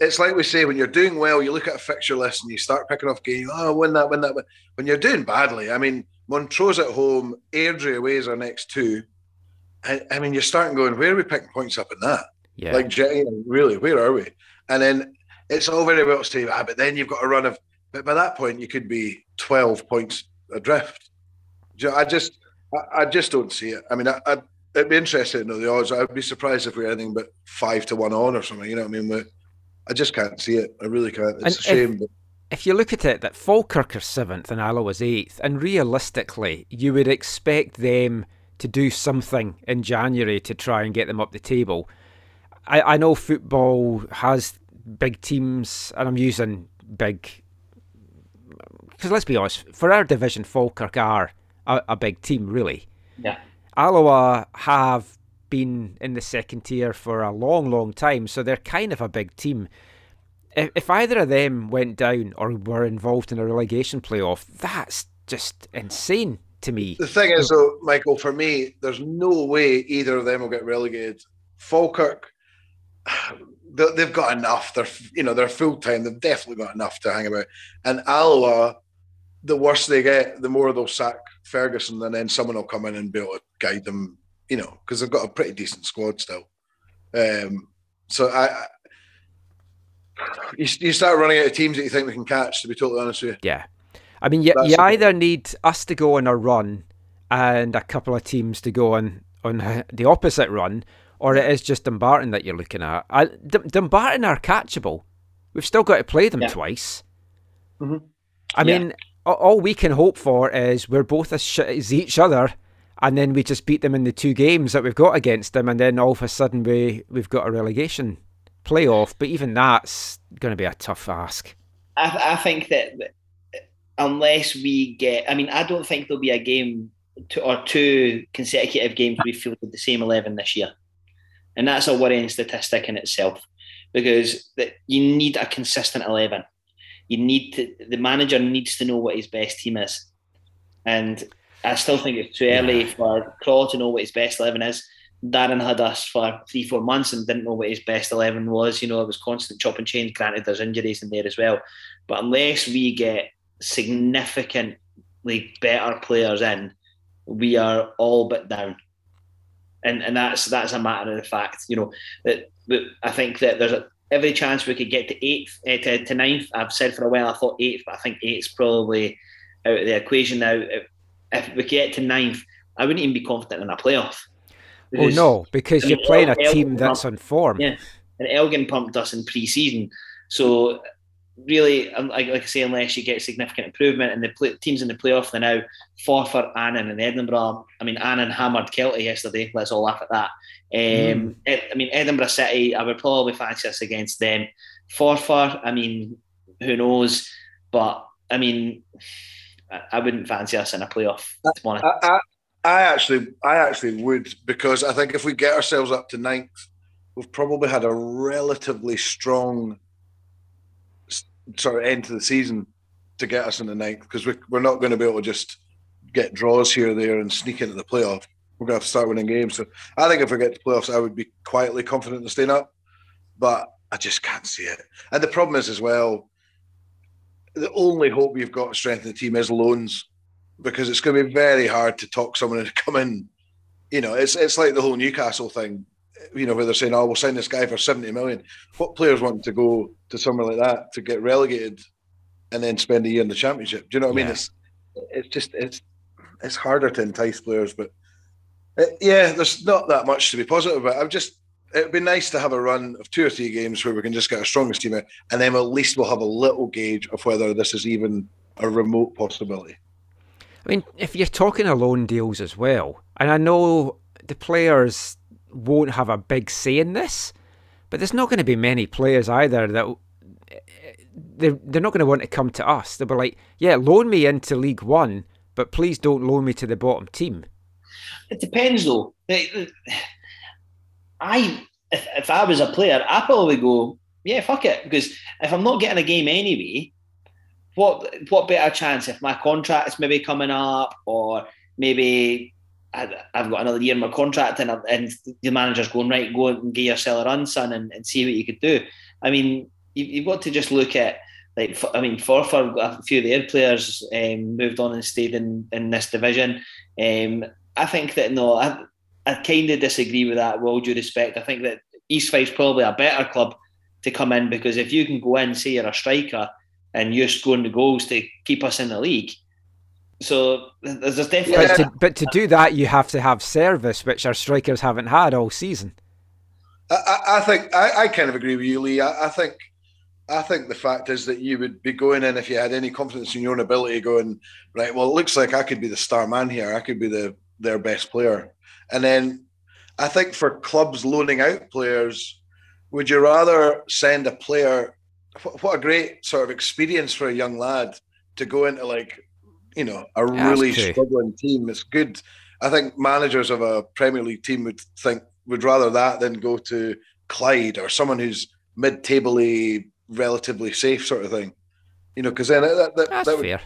it's like we say, when you're doing well, you look at a fixture list and you start picking off games. Oh, win that, win that. Win. When you're doing badly, I mean, Montrose at home, Airdrie away is our next two. I, I mean, you're starting going, where are we picking points up in that? Yeah. Like, really, where are we? And then it's all very well to say, ah, but then you've got a run of, but by that point, you could be twelve points adrift. I just I just don't see it. I mean, I, I'd, it'd be interesting to know the odds. I'd be surprised if we were anything but five to one on or something, you know what I mean? But I just can't see it. I really can't. It's and a if, shame. But... If you look at it, that Falkirk are seventh and Alloa is eighth, and realistically, you would expect them to do something in January to try and get them up the table. I, I know football has big teams, and I'm using big because let's be honest, for our division, Falkirk are a, a big team, really. Yeah. Alloa have been in the second tier for a long, long time, so they're kind of a big team. If, if either of them went down or were involved in a relegation playoff, that's just insane. To me, the thing is, though, Michael, for me, there's no way either of them will get relegated. Falkirk, they've got enough. They're, you know, they're full time. They've definitely got enough to hang about. And Alloa, the worse they get, the more they'll sack Ferguson, and then someone will come in and be able to guide them. You know, because they've got a pretty decent squad still. Um, so I, I you, you start running out of teams that you think we can catch. To be totally honest with you, yeah. I mean, you, you either need us to go on a run and a couple of teams to go on, on the opposite run, or it is just Dumbarton that you're looking at. I, D- Dumbarton are catchable. We've still got to play them yeah. twice. Mm-hmm. I yeah. mean, all we can hope for is we're both as shit as each other and then we just beat them in the two games that we've got against them, and then all of a sudden we, we've got a relegation playoff. But even that's going to be a tough ask. I, th- I think that unless we get... I mean, I don't think there'll be a game to, or two consecutive games we fielded the same eleven this year. And that's a worrying statistic in itself, because that you need a consistent eleven. You need to, the manager needs to know what his best team is. And I still think it's too early for Craw to know what his best eleven is. Darren had us for three, four months and didn't know what his best eleven was. You know, it was constant chop and change. Granted, there's injuries in there as well. But unless we get significantly better players in, we are all but down. And and that's that's a matter of fact. You know, that I think that there's a, every chance we could get to eighth, uh, to, to ninth. I've said for a while I thought eighth, but I think eight's probably out of the equation now. If we get to ninth, I wouldn't even be confident in a playoff. Oh no, because I mean, you're playing a Elgin team that's pumped, on form. Yeah, and Elgin pumped us in pre-season. So really, like, like I say, unless you get significant improvement, and the play, teams in the playoff they're now Forfar, Annan and Edinburgh. I mean, Annan hammered Kelty yesterday. Let's all laugh at that. Um, mm. Ed, I mean, Edinburgh City, I would probably fancy us against them. Forfar, I mean, who knows? But, I mean, I, I wouldn't fancy us in a playoff, to be honest. I, I, I actually, I actually would, because I think if we get ourselves up to ninth, we've probably had a relatively strong sort of end to the season to get us in the ninth, because we, we're not going to be able to just get draws here or there and sneak into the playoff. We're going to have to start winning games. So I think if we get to playoffs, I would be quietly confident in staying up, but I just can't see it. And the problem is as well, the only hope you've got to strengthen the team is loans, because it's going to be very hard to talk someone to come in. You know, it's it's like the whole Newcastle thing, you know, where they're saying, oh, we'll sign this guy for seventy million. What players want to go to somewhere like that to get relegated and then spend a year in the championship? Do you know what yeah. I mean? It's it's just, it's it's harder to entice players, but it, yeah, there's not that much to be positive about. I've just, it'd be nice to have a run of two or three games where we can just get our strongest team out, and then at least we'll have a little gauge of whether this is even a remote possibility. I mean, if you're talking of loan deals as well, and I know the players won't have a big say in this, but there's not going to be many players either that they're, they're not going to want to come to us. They'll be like, yeah, loan me into League One, but please don't loan me to the bottom team. It depends, though. I, if, if I was a player, I'd probably go, yeah, fuck it, because if I'm not getting a game anyway, What what better chance if my contract is maybe coming up, or maybe I, I've got another year in my contract, and, and the manager's going, right, go and get yourself a run, son, and, and see what you could do. I mean, you, you've got to just look at, like, I mean, Forfar, a few of their players um, moved on and stayed in, in this division. Um, I think that, no, I, I kind of disagree with that, with all due respect. I think that East Fife's probably a better club to come in, because if you can go in, say you're a striker, and you're scoring the goals to keep us in the league. So there's definitely... But to, but to do that, you have to have service, which our strikers haven't had all season. I, I think... I, I kind of agree with you, Lee. I, I think I think the fact is that you would be going in, if you had any confidence in your own ability, going, right, well, it looks like I could be the star man here. I could be the their best player. And then I think for clubs loaning out players, would you rather send a player... What a great sort of experience for a young lad to go into, like, you know, a really struggling team. It's good. I think managers of a Premier League team would think would rather that than go to Clyde or someone who's mid-table-y, relatively safe sort of thing. You know, because then that, that, that, would, that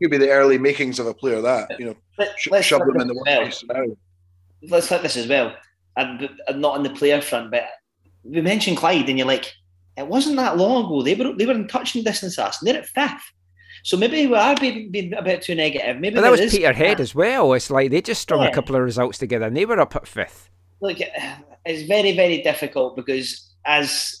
could be the early makings of a player that, you know, Let, sh- let's shove them in the workplace now. Let's hit this as well. I'm, I'm not on the player front, but we mentioned Clyde and you're like, it wasn't that long ago. They were they were in touching distance of us, and they're at fifth. So maybe I've been, been a bit too negative. Maybe but that was is Peterhead that. As well. It's like they just strung yeah. a couple of results together, and they were up at fifth. Look, it's very, very difficult, because as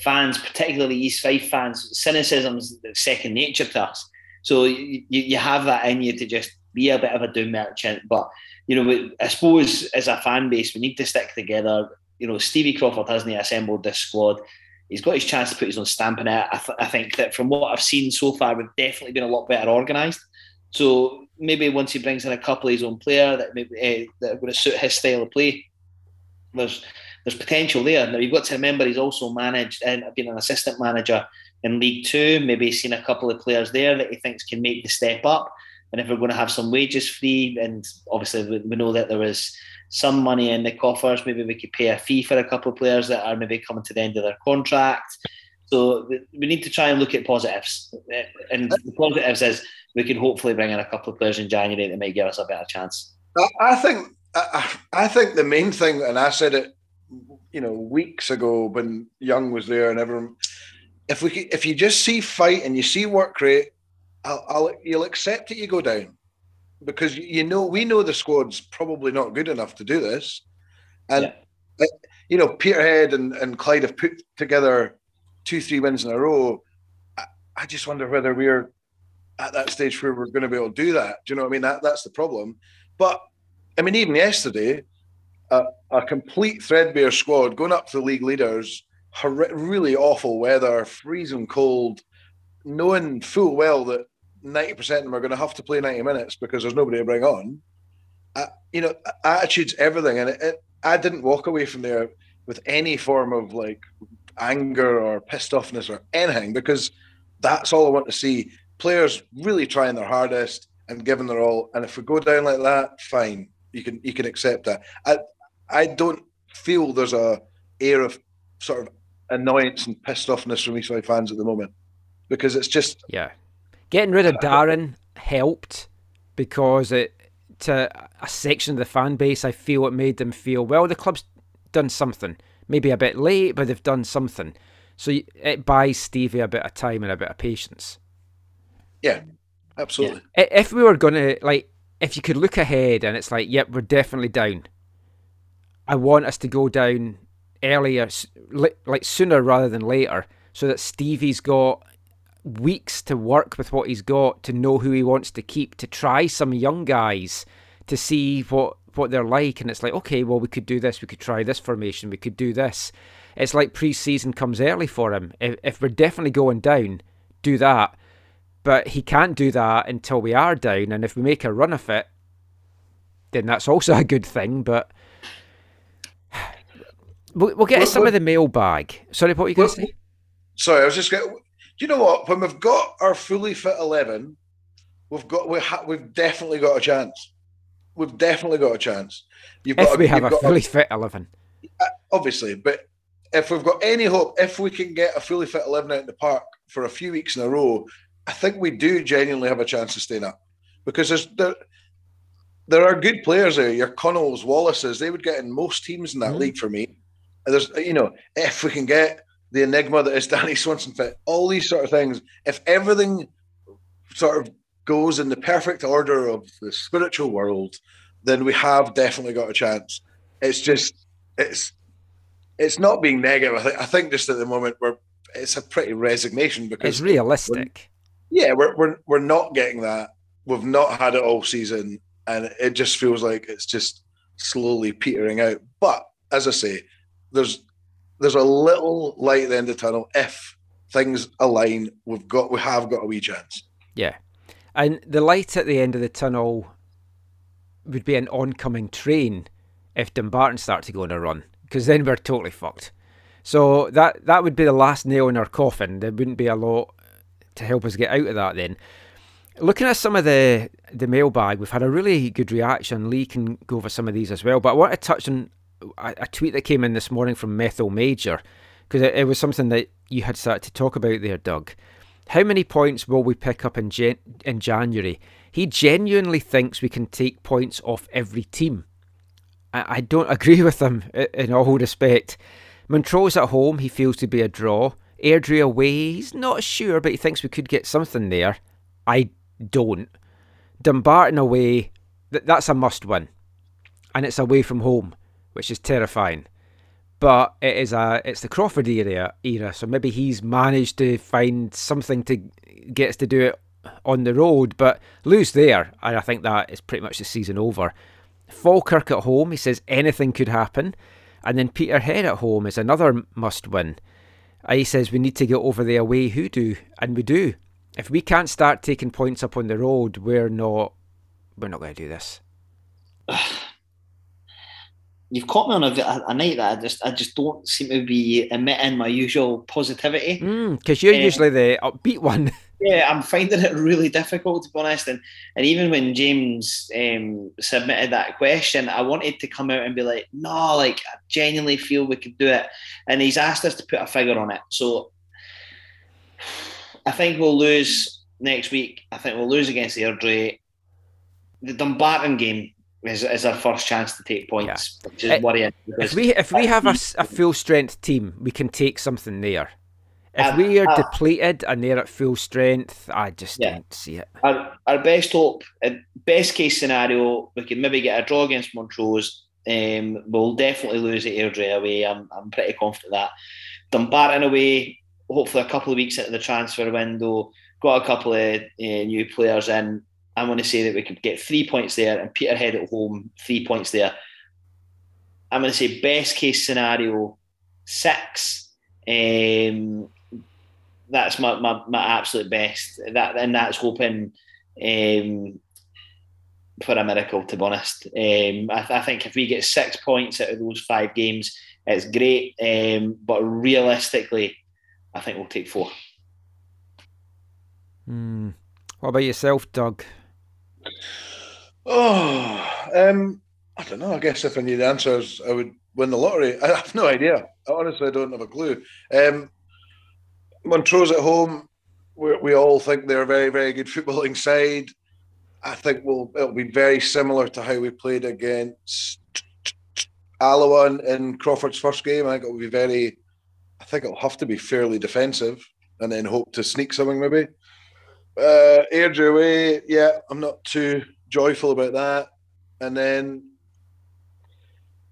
fans, particularly East Fife fans, cynicism's second nature to us. So you, you have that in you to just be a bit of a doom merchant. But, you know, I suppose as a fan base, we need to stick together. You know, Stevie Crawford hasn't assembled this squad. He's got his chance to put his own stamp in it. I, th- I think that from what I've seen so far, we've definitely been a lot better organised. So maybe once he brings in a couple of his own player that maybe eh, that are going to suit his style of play, there's there's potential there. Now you've got to remember he's also managed and been an assistant manager in League Two. Maybe he's seen a couple of players there that he thinks can make the step up. And if we're going to have some wages free, and obviously we know that there is some money in the coffers, maybe we could pay a fee for a couple of players that are maybe coming to the end of their contract. So we need to try and look at positives. And the positives is we can hopefully bring in a couple of players in January that might give us a better chance. I think I, I think the main thing, and I said it, you know, weeks ago when Young was there and everyone, if we could, if you just see fight and you see work rate, I'll, I'll, you'll accept that you go down, because you know we know the squad's probably not good enough to do this, and yeah. you know Peterhead and, and Clyde have put together two, three wins in a row. I, I just wonder whether we're at that stage where we're going to be able to do that. Do you know what I mean? That that's the problem. But I mean, even yesterday, a, a complete threadbare squad going up to the league leaders, horri- really awful weather, freezing cold, knowing full well that ninety percent of them are going to have to play ninety minutes because there's nobody to bring on. Uh, you know, attitude's everything. And it, it, I didn't walk away from there with any form of like anger or pissed offness or anything, because that's all I want to see. Players really trying their hardest and giving their all. And if we go down like that, fine, you can you can accept that. I I don't feel there's a air of sort of annoyance and pissed offness from East Fife fans at the moment, because it's just yeah. Getting rid of Darren helped, because it to a section of the fan base, I feel it made them feel, well, the club's done something. Maybe a bit late, but they've done something. So it buys Stevie a bit of time and a bit of patience. Yeah, absolutely. Yeah. If we were going to, like, if you could look ahead and it's like, yep, we're definitely down. I want us to go down earlier, like sooner rather than later, so that Stevie's got weeks to work with what he's got, to know who he wants to keep, to try some young guys, to see what what they're like. And it's like, okay, well, we could do this, we could try this formation, we could do this. It's like pre-season comes early for him. If, if we're definitely going down, do that. But he can't do that until we are down, and if we make a run of it, then that's also a good thing. But we'll, we'll get what, some what, of the mailbag. Sorry, what were you going to say? Sorry, I was just going to... Do you know what? When we've got our fully fit eleven, we've got we ha- we've definitely got a chance. We've definitely got a chance. You've if got we a, have a fully a, fit eleven, obviously. But if we've got any hope, if we can get a fully fit eleven out in the park for a few weeks in a row, I think we do genuinely have a chance of staying up, because there's there there are good players there. Your Connells, Wallaces, they would get in most teams in that mm-hmm. league for me. And there's you know if we can get the enigma that is Danny Swanson fit, all these sort of things. If everything sort of goes in the perfect order of the spiritual world, then we have definitely got a chance. It's just, it's, it's not being negative. I think, I think just at the moment we're, it's a pretty resignation, because it's realistic. We're, yeah, we're we're we're not getting that. We've not had it all season, and it just feels like it's just slowly petering out. But as I say, there's. There's a little light at the end of the tunnel. If things align, we've got we have got a wee chance. Yeah, and the light at the end of the tunnel would be an oncoming train if Dumbarton start to go on a run, because then we're totally fucked. So that that would be the last nail in our coffin. There wouldn't be a lot to help us get out of that. Then, looking at some of the the mailbag, we've had a really good reaction. Lee can go over some of these as well, but I want to touch on a tweet that came in this morning from Methyl Major, because it, it was something that you had started to talk about there, Doug. How many points will we pick up in Jan- in January? He genuinely thinks we can take points off every team. I, I don't agree with him in, in all respect. Montrose at home, he feels to be a draw. Airdrie away, he's not sure, but he thinks we could get something there. I don't. Dumbarton away, th- that's a must win, and it's away from home, which is terrifying. But it is a it's the Crawford era, era, so maybe he's managed to find something to get us to do it on the road, but lose there, and I think that is pretty much the season over. Falkirk at home, he says anything could happen, and then Peterhead at home is another must-win. He says we need to get over the away hoodoo, and we do. If we can't start taking points up on the road, we're not we're not going to do this. You've caught me on a, a night that I just I just don't seem to be emitting my usual positivity. Because mm, you're um, usually the upbeat one. Yeah, I'm finding it really difficult, to be honest. And, and even when James um, submitted that question, I wanted to come out and be like, no, like I genuinely feel we could do it. And he's asked us to put a figure on it. So I think we'll lose next week. I think we'll lose against Airdrie. The Dumbarton game is, is our first chance to take points, yeah. which is it, worrying. If we if we have a, a full strength team, we can take something there. If uh, we are uh, depleted and they're at full strength, I just yeah. don't see it. Our, our best hope, best case scenario, we can maybe get a draw against Montrose. Um, we'll definitely lose at Airdrie away. I'm I'm pretty confident of that. Dumbarton away, hopefully a couple of weeks into the transfer window, got a couple of uh, new players in. I want to say that we could get three points there, and Peterhead at home, three points there. I'm going to say best case scenario, six. Um, that's my, my, my absolute best. That and that's hoping um, for a miracle, to be honest. Um, I, I think if we get six points out of those five games, it's great. Um, but realistically, I think we'll take four. Mm. What about yourself, Doug? Oh, um, I don't know. I guess if I knew the answers, I would win the lottery. I have no idea. I honestly don't have a clue. Um, Montrose at home, we, we all think they're a very, very good footballing side. I think we'll it'll be very similar to how we played against Alloa in Crawford's first game. I think it'll be very, I think it'll have to be fairly defensive and then hope to sneak something maybe. Uh, Airdrie away, yeah, I'm not too joyful about that. And then,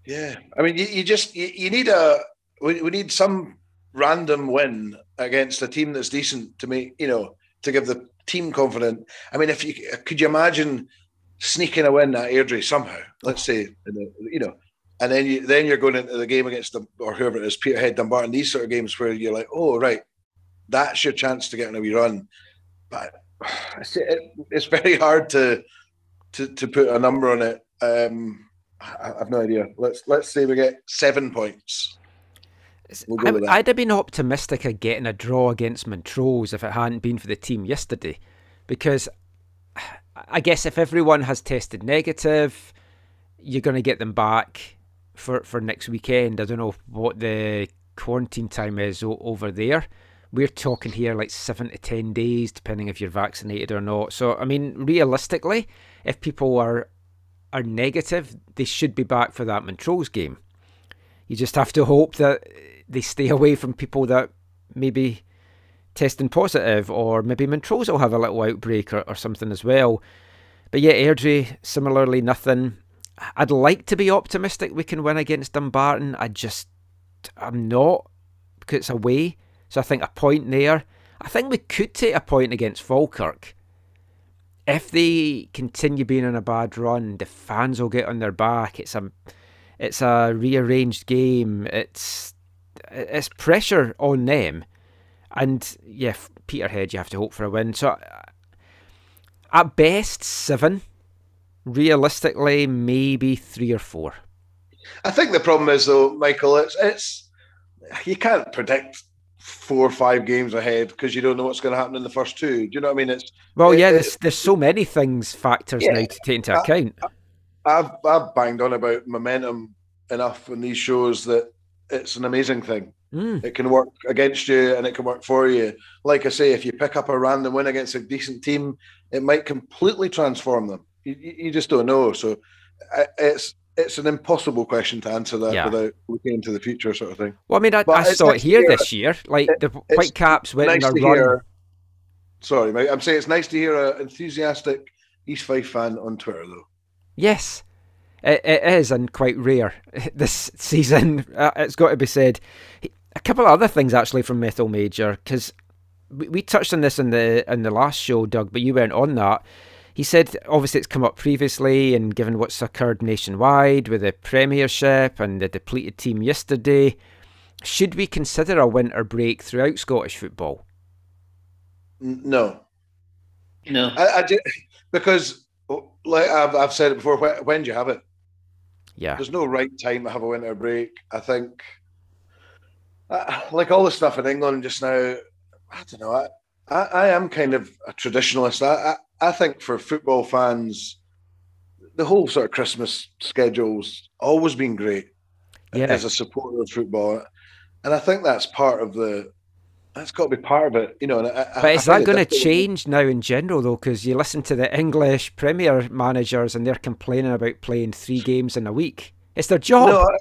yeah, I mean, you, you just you, you need a we, we need some random win against a team that's decent to make, you know, to give the team confidence. I mean, if you could you imagine sneaking a win at Airdrie somehow? Let's say, you know, and then you then you're going into the game against them or whoever it is, Peterhead, Dumbarton, these sort of games where you're like, oh right, that's your chance to get in a wee run. But it's very hard to, to to put a number on it. Um, I, I've no idea. Let's let's say we get seven points. We'll I, I'd have been optimistic of getting a draw against Montrose if it hadn't been for the team yesterday, because I guess if everyone has tested negative, you're going to get them back for for next weekend. I don't know what the quarantine time is o- over there. We're talking here like seven to ten days, depending if you're vaccinated or not. So, I mean, realistically, if people are are negative, they should be back for that Montrose game. You just have to hope that they stay away from people that maybe testing positive, or maybe Montrose will have a little outbreak or, or something as well. But yeah, Airdrie, similarly, nothing. I'd like to be optimistic we can win against Dumbarton. I just, I'm not, because it's away. So I think a point there. I think we could take a point against Falkirk. If they continue being on a bad run, the fans will get on their back. It's a, it's a rearranged game. It's, it's pressure on them. And yeah, Peterhead, you have to hope for a win. So at best seven. Realistically, maybe three or four. I think the problem is though, Michael, it's it's you can't predict four or five games ahead because you don't know what's going to happen in the first two. Do you know what I mean? It's well, yeah. It, there's there's so many things factors yeah, now to take into I, account. I, I've I've banged on about momentum enough in these shows that it's an amazing thing. Mm. It can work against you and it can work for you. Like I say, if you pick up a random win against a decent team, it might completely transform them. You, you just don't know. So it's. It's an impossible question to answer that yeah. without looking into the future sort of thing. Well, I mean, I, I saw it here this year. Like, it, the Whitecaps went nice on a run. Hear, sorry, mate. I'm saying it's nice to hear an enthusiastic East Fife fan on Twitter, though. Yes, it, it is, and quite rare this season. Uh, it's got to be said. A couple of other things, actually, from Methyl Major, because we, we touched on this in the, in the last show, Doug, but you weren't on that. He said, obviously, it's come up previously, and given what's occurred nationwide with the Premiership and the depleted team yesterday, should we consider a winter break throughout Scottish football? No. No. I, I do, because like I've, I've said it before, when, when do you have it? Yeah. There's no right time to have a winter break. I think, uh, like all the stuff in England just now, I don't know, I, I, I am kind of a traditionalist. I, I, I think for football fans, the whole sort of Christmas schedule's always been great yeah. as a supporter of football. And I think that's part of the, that's got to be part of it, you know. And I, but I, is I that going to change now in general, though? Because you listen to the English Premier managers and they're complaining about playing three games in a week. It's their job. No, I,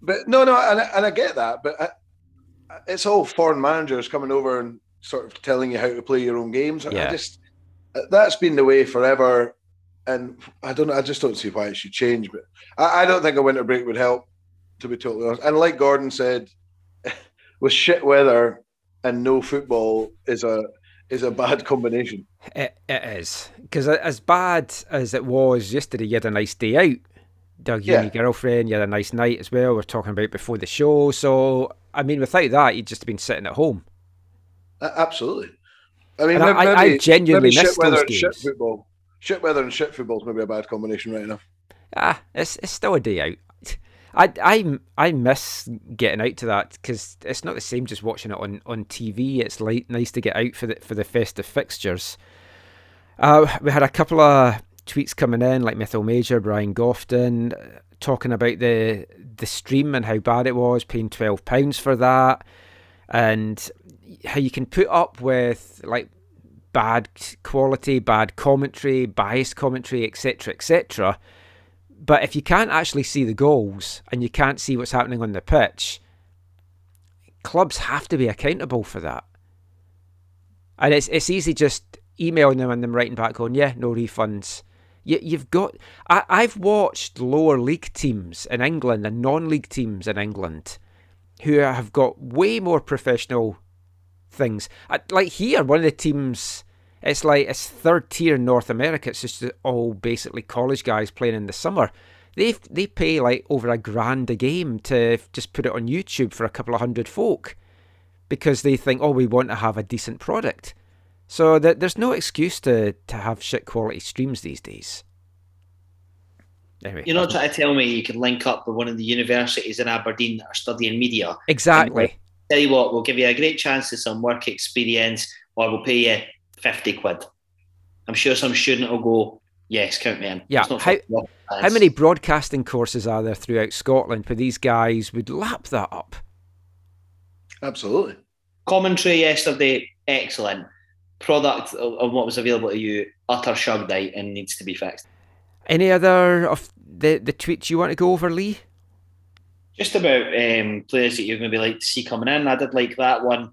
but no, no, and I, and I get that. But I, it's all foreign managers coming over and sort of telling you how to play your own games. Yeah. I just that's been the way forever, and I don't. I just don't see why it should change. But I, I don't think a winter break would help, to be totally honest. And like Gordon said, with shit weather and no football is a is a bad combination. It, it is. Because as bad as it was yesterday, you had a nice day out. Doug, you yeah. and your girlfriend, you had a nice night as well. We were talking about it before the show. So, I mean, without that, you'd just have been sitting at home. Uh, absolutely. I mean, maybe, I, I genuinely maybe missed shit weather those games. And shit football. Shit weather and shit football is maybe a bad combination right now. Ah, it's, it's still a day out. I, I, I miss getting out to that because it's not the same just watching it on, on T V. It's like nice to get out for the for the festive fixtures. Uh, we had a couple of tweets coming in, like Mythal Major, Brian Gofton, uh, talking about the the stream and how bad it was, paying twelve pounds for that, and how you can put up with like bad quality, bad commentary, biased commentary, et cetera, et cetera. But if you can't actually see the goals and you can't see what's happening on the pitch, clubs have to be accountable for that. And it's it's easy just emailing them and them writing back going, yeah, no refunds. You, you've got... I, I've watched lower league teams in England and non-league teams in England who have got way more professional things. Like here, one of the teams... It's like it's third tier in North America. It's just all basically college guys playing in the summer. They they pay like over a grand a game to just put it on YouTube for a couple of hundred folk because they think, oh, we want to have a decent product. So th- there's no excuse to, to have shit quality streams these days. Anyway, you're not trying to tell me you could link up with one of the universities in Aberdeen that are studying media. Exactly. And tell you what, we'll give you a great chance to some work experience, or we'll pay you fifty quid. I'm sure some student will go, yes, count me in. Yeah. How, how many broadcasting courses are there throughout Scotland where these guys would lap that up? Absolutely. Commentary yesterday, excellent. Product of what was available to you, utter shug night and needs to be fixed. Any other of the, the tweets you want to go over, Lee? Just about um, players that you're going to be like to see coming in. I did like that one.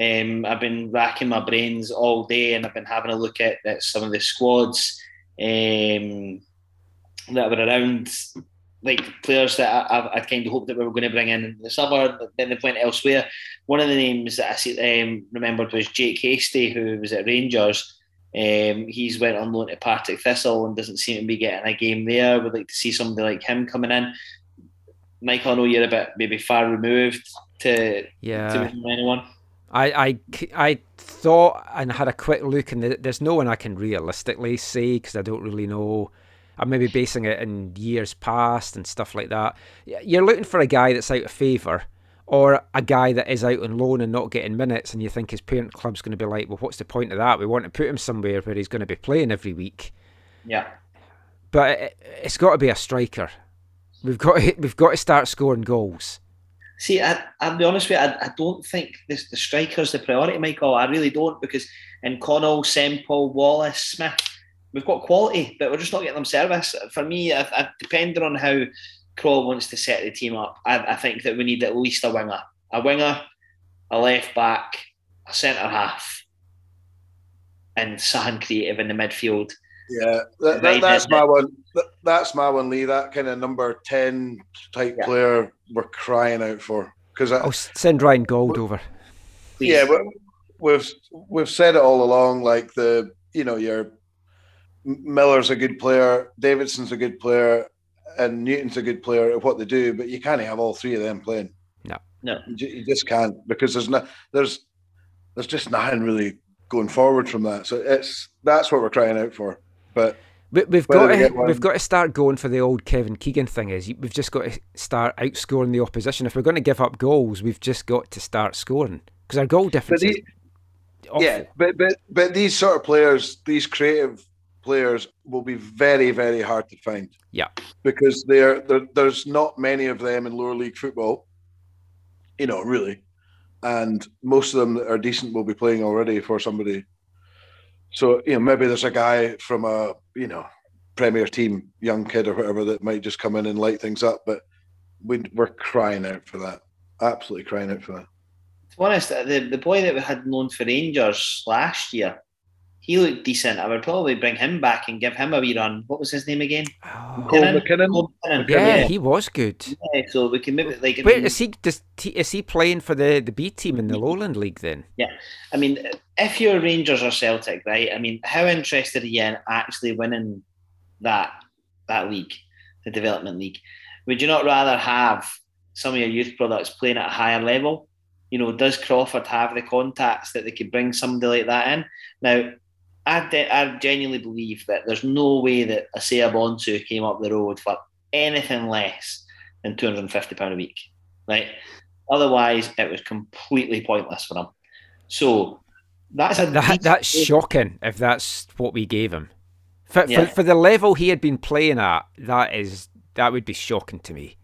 Um, I've been racking my brains all day and I've been having a look at, at some of the squads um, that were around, like players that I, I kind of hoped that we were going to bring in the summer, but then they went elsewhere. One of the names that I see, um, remembered was Jake Hastie, who was at Rangers. Um, he's went on loan to Partick Thistle and doesn't seem to be getting a game there. We'd like to see somebody like him coming in. Michael, I know you're a bit maybe far removed to, yeah. to anyone. I, I, I thought and had a quick look, and there's no one I can realistically say because I don't really know. I'm maybe basing it in years past and stuff like that. You're looking for a guy that's out of favour or a guy that is out on loan and not getting minutes, and you think his parent club's going to be like, well, what's the point of that? We want to put him somewhere where he's going to be playing every week. Yeah. But it, it's got to be a striker. We've got to, we've got to start scoring goals. See, I, I'll be honest with you, I, I don't think this, the striker's the priority, Michael. I really don't, because in Connell, Sempol, Wallace, Smith, we've got quality, but we're just not getting them service. For me, I, I, depending on how Kroll wants to set the team up, I, I think that we need at least a winger. A winger, a left-back, a centre-half, and something creative in the midfield. Yeah, that, that, that's my one. That, that's my one, Lee. That kind of number ten type yeah. player we're crying out for. Because I'll send Ryan Gold we, over. Please. Yeah, we've we've said it all along. Like the you know, your Miller's a good player, Davidson's a good player, and Newton's a good player at what they do. But you can't have all three of them playing. No, no, you, you just can't, because there's no there's there's just nothing really going forward from that. So it's that's what we're crying out for. But We, we've got to, to we've got to start going for the old Kevin Keegan thing. Is we've just got to start outscoring the opposition. If we're going to give up goals, we've just got to start scoring, because our goal difference. But these, is yeah, but but but these sort of players, these creative players, will be very very hard to find. Yeah, because they're, they're, there's not many of them in lower league football. You know, really, and most of them that are decent will be playing already for somebody. So, you know, maybe there's a guy from a, you know, Premier team, young kid or whatever, that might just come in and light things up. But we'd, we're crying out for that. Absolutely crying out for that. To be honest, the, the boy that we had loaned for Rangers last year, he looked decent. I would probably bring him back and give him a wee run. What was his name again? Oh, McKinnon. Yeah, yeah, he was good. Yeah, so we can maybe like. Wait, I mean, is he does he, is he playing for the, the B team in the Lowland League then? Yeah, I mean, if you're Rangers or Celtic, right? I mean, how interested are you in actually winning that that league, the development league? Would you not rather have some of your youth products playing at a higher level? You know, does Crawford have the contacts that they could bring somebody like that in now? I, de- I genuinely believe that there's no way that a Bonsu came up the road for anything less than two hundred fifty pounds a week, right? Otherwise, it was completely pointless for him. So that's a that, that's shocking if that's what we gave him. For, yeah. for for the level he had been playing at, that is that would be shocking to me.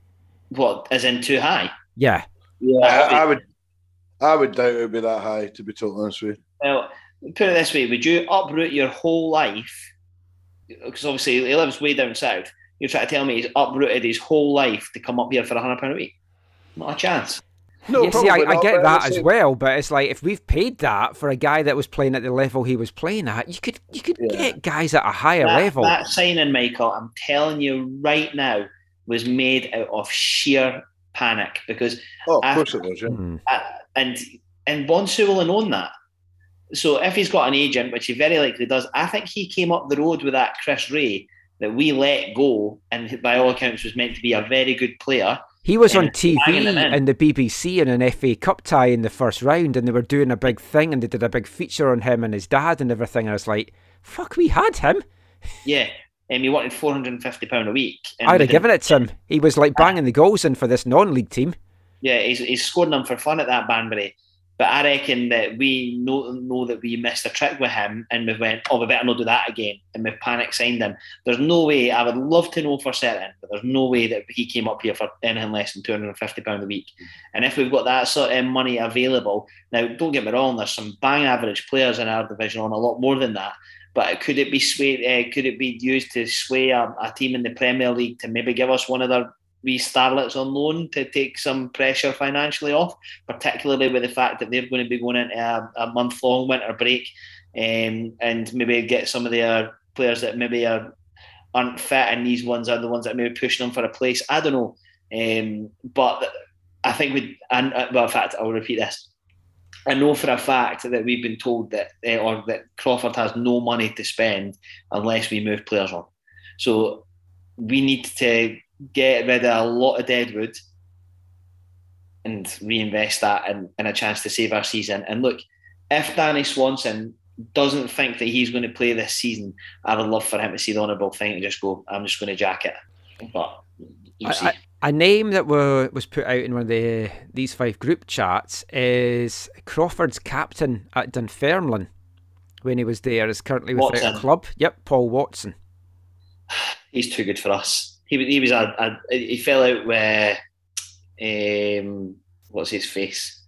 What, as in too high? Yeah, yeah. I, I would, I would doubt it would be that high, to be totally honest with you. Well, put it this way, would you uproot your whole life? Because obviously he lives way down south. You're trying to tell me he's uprooted his whole life to come up here for one hundred pounds a week? Not a chance. No, yeah, see, I, I get that as well, but it's like, if we've paid that for a guy that was playing at the level he was playing at, you could you could yeah. get guys at a higher that, level. That signing, Michael, I'm telling you right now, was made out of sheer panic. Because oh, of after, course it was, yeah. I, and, and Bonsu will have known that. So if he's got an agent, which he very likely does, I think he came up the road with that Chris Ray that we let go, and by all accounts was meant to be a very good player. He was on T V and the B B C in an F A Cup tie in the first round, and they were doing a big thing, and they did a big feature on him and his dad and everything. And I was like, fuck, we had him. Yeah, and he wanted four hundred fifty pounds a week. I'd have given it to him. He was like banging the goals in for this non-league team. Yeah, he's, he's scoring them for fun at that Banbury. But I reckon that we know, know that we missed a trick with him, and we went, oh, we better not do that again. And we panic signed him. There's no way, I would love to know for certain, but there's no way that he came up here for anything less than two hundred fifty pounds a week. And if we've got that sort of money available, now don't get me wrong, there's some bang average players in our division on a lot more than that. But could it be swayed, uh, could it be used to sway a, a team in the Premier League to maybe give us one of their wee starlets on loan to take some pressure financially off, particularly with the fact that they're going to be going into a, a month-long winter break, um, and maybe get some of their players that maybe are, aren't fit, and these ones are the ones that may be pushing them for a place. I don't know. Um, but I think we... And, well, in fact, I'll repeat this. I know for a fact that we've been told that, uh, or that Crawford has no money to spend unless we move players on. So we need to get rid of a lot of dead wood and reinvest that in, in a chance to save our season. And look, if Danny Swanson doesn't think that he's going to play this season, I would love for him to see the honourable thing and just go, I'm just going to jack it. But you see. I, I, a name that were, was put out in one of the these five group chats is Crawford's captain at Dunfermline when he was there is currently with a club. Yep, Paul Watson. He's too good for us. He he was a, a he fell out with um, what's his face,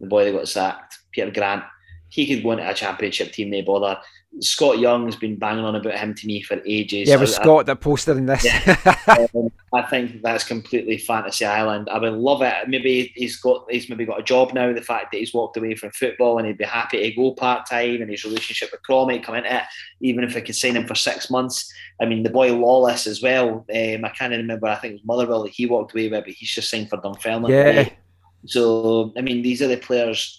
the boy that got sacked, Peter Grant. He could go into a championship team, they bother. Scott Young's been banging on about him to me for ages. Yeah, it was I, Scott I, that posted in this. Yeah. um, I think that's completely fantasy island. I would love it. Maybe he's got he's maybe got a job now. The fact that he's walked away from football, and he'd be happy to go part time, and his relationship with Craw might come into it. Even if I could sign him for six months. I mean, the boy Lawless as well. Um, I can't remember. I think it was Motherwell that he walked away with, but he's just signed for Dunfermline. Yeah. So I mean, these are the players.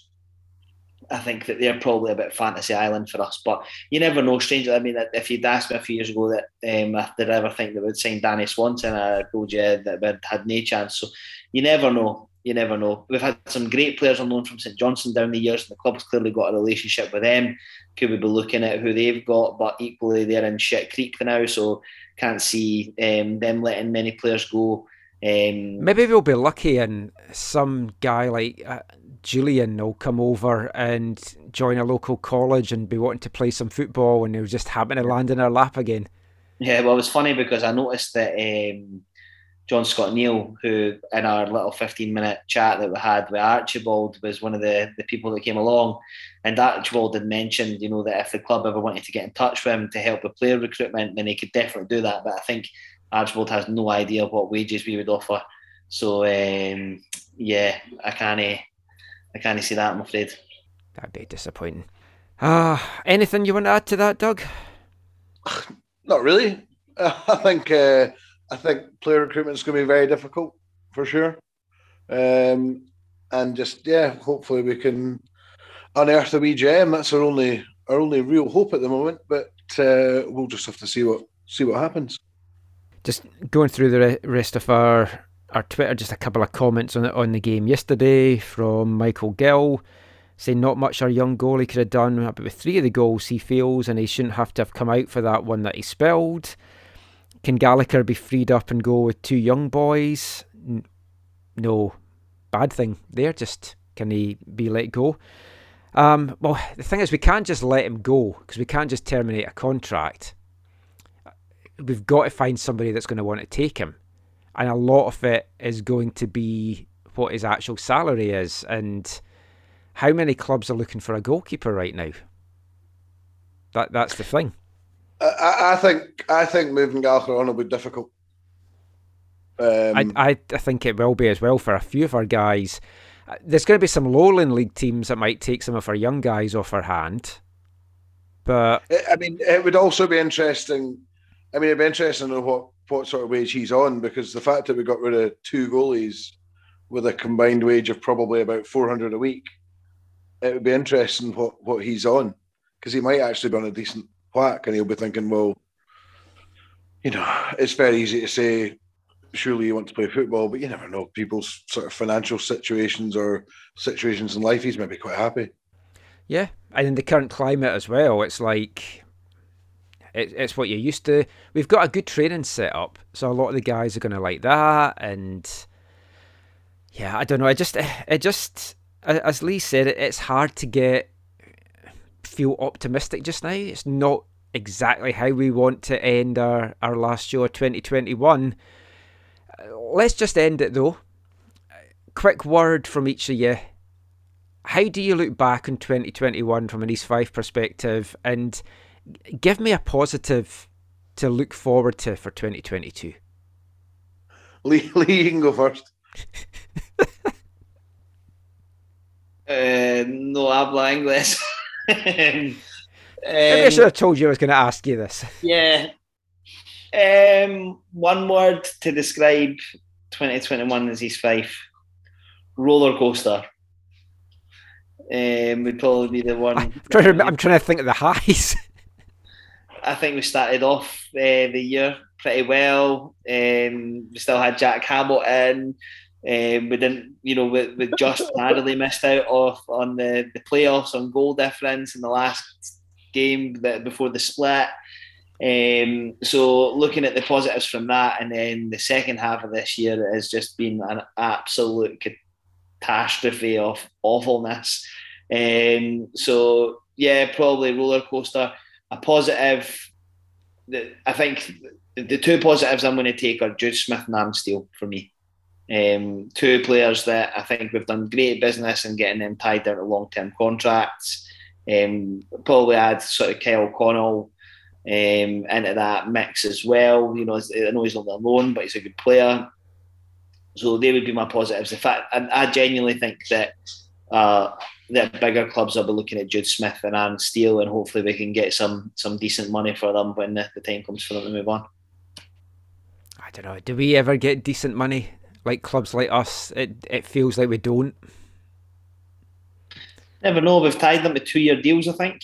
I think that they're probably a bit fantasy island for us, but you never know. Strangely, I mean, if you'd asked me a few years ago that um, if they'd ever think they would sign Danny Swanson, I told you that we'd had no chance. So you never know. you never know. We've had some great players on loan from St Johnstone down the years, and the club's clearly got a relationship with them. Could we be looking at who they've got? But equally, they're in shit creek for now, so can't see um, them letting many players go. Um, Maybe we'll be lucky and some guy like uh, Julian will come over and join a local college and be wanting to play some football, and he'll just happen to land in our lap again. Yeah, well, it was funny because I noticed that um, John Scott Neal, who in our little fifteen-minute chat that we had with Archibald, was one of the, the people that came along, and Archibald had mentioned, you know, that if the club ever wanted to get in touch with him to help with player recruitment, then they could definitely do that. But I think Archibald has no idea what wages we would offer. So, um, yeah, I can't, I can't see that, I'm afraid. That'd be disappointing. Uh, anything you want to add to that, Doug? Not really. I think uh, I think player recruitment is going to be very difficult, for sure. Um, and just, yeah, hopefully we can unearth a wee gem. That's our only our only real hope at the moment, but uh, we'll just have to see what see what happens. Just going through the rest of our, our Twitter, just a couple of comments on it, on the game yesterday from Michael Gill, saying not much our young goalie could have done, but with three of the goals he fails, and he shouldn't have to have come out for that one that he spilled. Can Gallagher be freed up and go with two young boys? No, bad thing there. Just can he be let go? Um, well, the thing is, we can't just let him go because we can't just terminate a contract. We've got to find somebody that's going to want to take him, and a lot of it is going to be what his actual salary is. And how many clubs are looking for a goalkeeper right now? That that's the thing. I, I think I think moving Gallagher on will be difficult. Um, I, I I think it will be as well for a few of our guys. There's going to be some Lowland League teams that might take some of our young guys off our hand. But I mean, it would also be interesting. I mean, it'd be interesting to know what, what sort of wage he's on, because the fact that we got rid of two goalies with a combined wage of probably about four hundred a week, it would be interesting what, what he's on, because he might actually be on a decent whack, and he'll be thinking, well, you know, it's very easy to say, surely you want to play football, but you never know people's sort of financial situations or situations in life. He's maybe quite happy. Yeah, and in the current climate as well, it's like... it's what you're used to. We've got a good training set up, so a lot of the guys are going to like that. And yeah, I don't know. I just, I just, as Lee said, it's hard to get feel optimistic just now. It's not exactly how we want to end our, our last show of twenty twenty-one. Let's just end it though. Quick word from each of you. How do you look back on twenty twenty-one from an East Fife perspective, and give me a positive to look forward to for twenty twenty-two. Lee, Lee you can go first. uh, no habla English. um, Maybe I should have told you I was going to ask you this. Yeah. Um, one word to describe twenty twenty-one as East Fife. Roller coaster. Um, would probably be the one. I'm trying to, remember, I'm trying to think of the highs. I think we started off uh, the year pretty well. Um, we still had Jack Hamilton. Um, we didn't, you know, we, we just narrowly missed out off on the, the playoffs on goal difference in the last game that, before the split. Um, so looking at the positives from that, and then the second half of this year has just been an absolute catastrophe of awfulness. Um, so yeah, probably roller coaster. A positive, I think the two positives I'm going to take are Jude Smith and Aaron Steele for me. Um, two players that I think we've done great business in getting them tied down to long-term contracts. Um, probably add sort of Kyle Connell um, into that mix as well. You know, I know he's not alone, but he's a good player. So they would be my positives. The fact I, I genuinely think that. Uh, That bigger clubs will be looking at Jude Smith and Aaron Steele, and hopefully we can get some some decent money for them when the, the time comes for them to move on. I don't know. Do we ever get decent money? Like clubs like us, it it feels like we don't. Never know. We've tied them to two year deals, I think,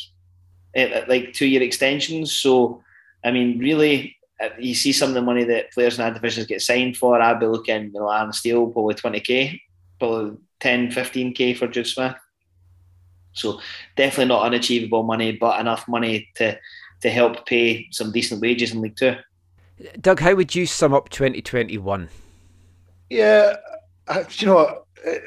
like two year extensions. So, I mean, really, you see some of the money that players in our divisions get signed for. I'd be looking, you know, Aaron Steele probably twenty k. probably ten, fifteen K for Jude Smith. So definitely not unachievable money, but enough money to to help pay some decent wages in League Two. Doug, how would you sum up twenty twenty-one? Yeah, I, you know, I,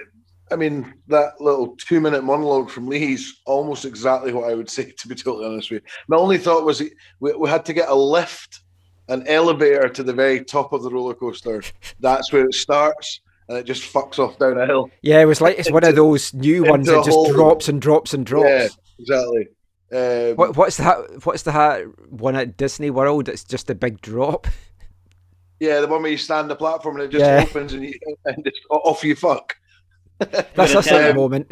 I mean, that little two-minute monologue from Lee's almost exactly what I would say, to be totally honest with you. My only thought was we, we had to get a lift, an elevator to the very top of the roller coaster. That's where it starts. And it just fucks off down a hill. Yeah, it was like it's into, one of those new ones that just hole. drops and drops and drops. Yeah, exactly. Um, what, what's that? What's the one at Disney World? It's just a big drop. Yeah, the one where you stand the platform and it just yeah. opens and you and it's off you fuck. That's us at the moment.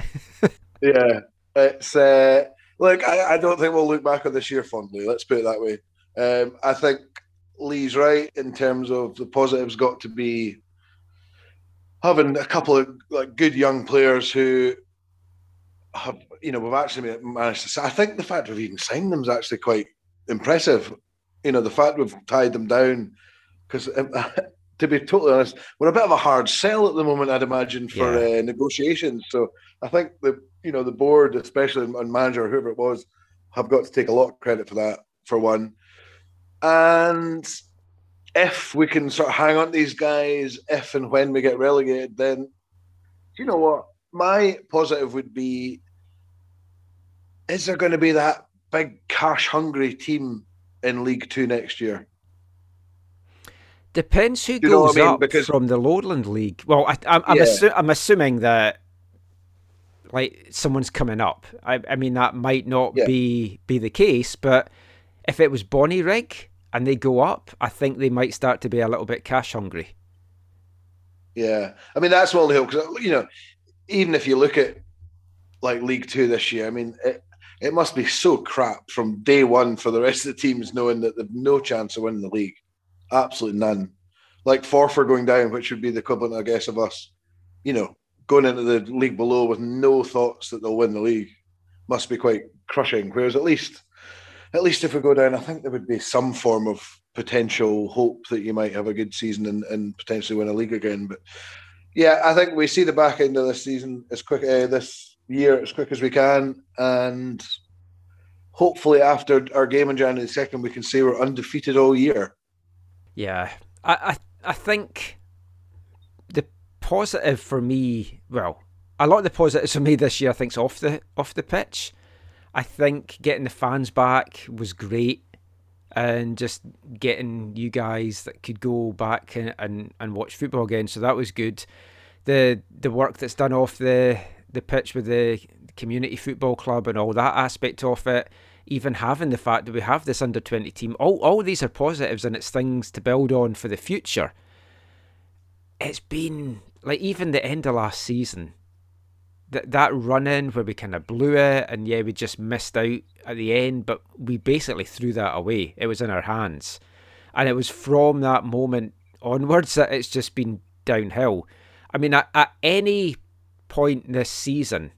Yeah, it's uh, look. I, I don't think we'll look back on this year fondly. Let's put it that way. Um, I think Lee's right in terms of the positives got to be having a couple of like good young players who have, you know, we've actually managed to. I think the fact we've even signed them is actually quite impressive. You know, the fact we've tied them down, because to be totally honest, we're a bit of a hard sell at the moment, I'd imagine, for yeah. uh, negotiations. So I think the you know the board, especially and manager, whoever it was, have got to take a lot of credit for that, for one. And if we can sort of hang on to these guys, if and when we get relegated, then you know what? My positive would be, is there going to be that big cash-hungry team in League Two next year? Depends who goes up because from the Lowland League. Well, I, I'm, I'm, yeah. assu- I'm assuming that like someone's coming up. I, I mean, that might not yeah. be, be the case, but if it was Bonnie Rigg and they go up, I think they might start to be a little bit cash hungry. Yeah, I mean that's one hill because you know, even if you look at like League Two this year, I mean it it must be so crap from day one for the rest of the teams knowing that they've no chance of winning the league, absolutely none. Like Forfar going down, which would be the equivalent, I guess, of us, you know, going into the league below with no thoughts that they'll win the league, must be quite crushing. Whereas at least. At least if we go down, I think there would be some form of potential hope that you might have a good season and, and potentially win a league again. But yeah, I think we see the back end of this season as quick uh, this year as quick as we can, and hopefully after our game on January the second, we can say we're undefeated all year. Yeah, I I, I think the positive for me, well, a lot of the positives for me this year, I think, is off the off the pitch. I think getting the fans back was great, and just getting you guys that could go back and, and, and watch football again. So that was good. The the work that's done off the, the pitch with the community football club and all that aspect of it, even having the fact that we have this under twenty team, all, all these are positives and it's things to build on for the future. It's been, like even the end of last season, That that run-in where we kind of blew it and yeah, we just missed out at the end, but we basically threw that away. It was in our hands. And it was from that moment onwards that it's just been downhill. I mean, at, at any point this season,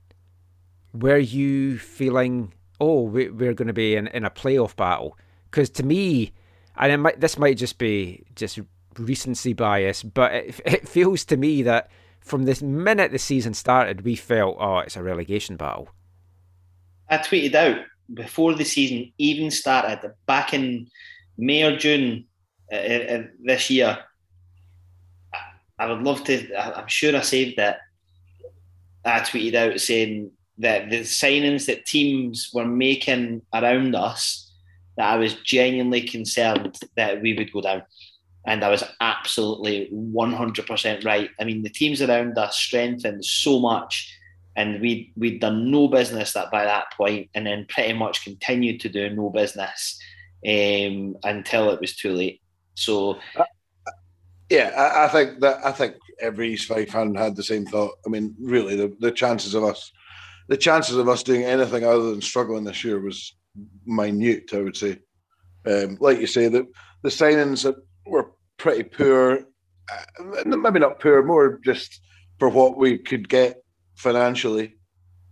were you feeling, oh, we, we're going to be in, in a playoff battle? Because to me, and it might, this might just be just recency bias, but it, it feels to me that from this minute the season started, we felt, oh, it's a relegation battle. I tweeted out before the season even started, back in May or June uh, uh, this year, I would love to, I'm sure I saved that. I tweeted out saying that the signings that teams were making around us, that I was genuinely concerned that we would go down. And I was absolutely one hundred percent right. I mean, the teams around us strengthened so much, and we we'd done no business that by that point, and then pretty much continued to do no business um, until it was too late. So, uh, yeah, I, I think that I think every East Fife fan had the same thought. I mean, really, the, the chances of us, the chances of us doing anything other than struggling this year was minute. I would say, um, like you say, that the signings that were pretty poor, maybe not poor, more just for what we could get financially.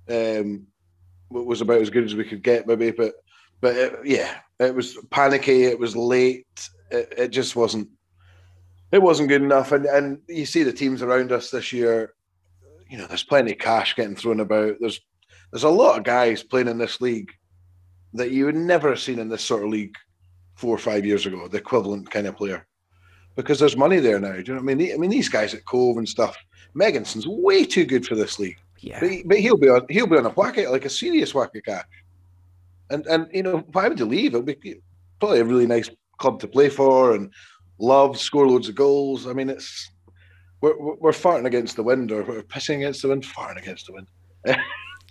Um, was about as good as we could get, maybe. But, but it, yeah, it was panicky. It was late. It, it just wasn't. It wasn't good enough. And and you see the teams around us this year. you know, there's plenty of cash getting thrown about. There's there's a lot of guys playing in this league that you would never have seen in this sort of league four or five years ago, the equivalent kind of player, because there's money there now. Do you know what I mean? I mean, these guys at Cove and stuff, Megginson's way too good for this league. Yeah. But, he, but he'll be on he'll be on a whack-it, like a serious whack of cash. And, and you know, why would he leave? It'll be probably a really nice club to play for and love, score loads of goals. I mean, it's we're, we're farting against the wind, or we're pissing against the wind, farting against the wind. Do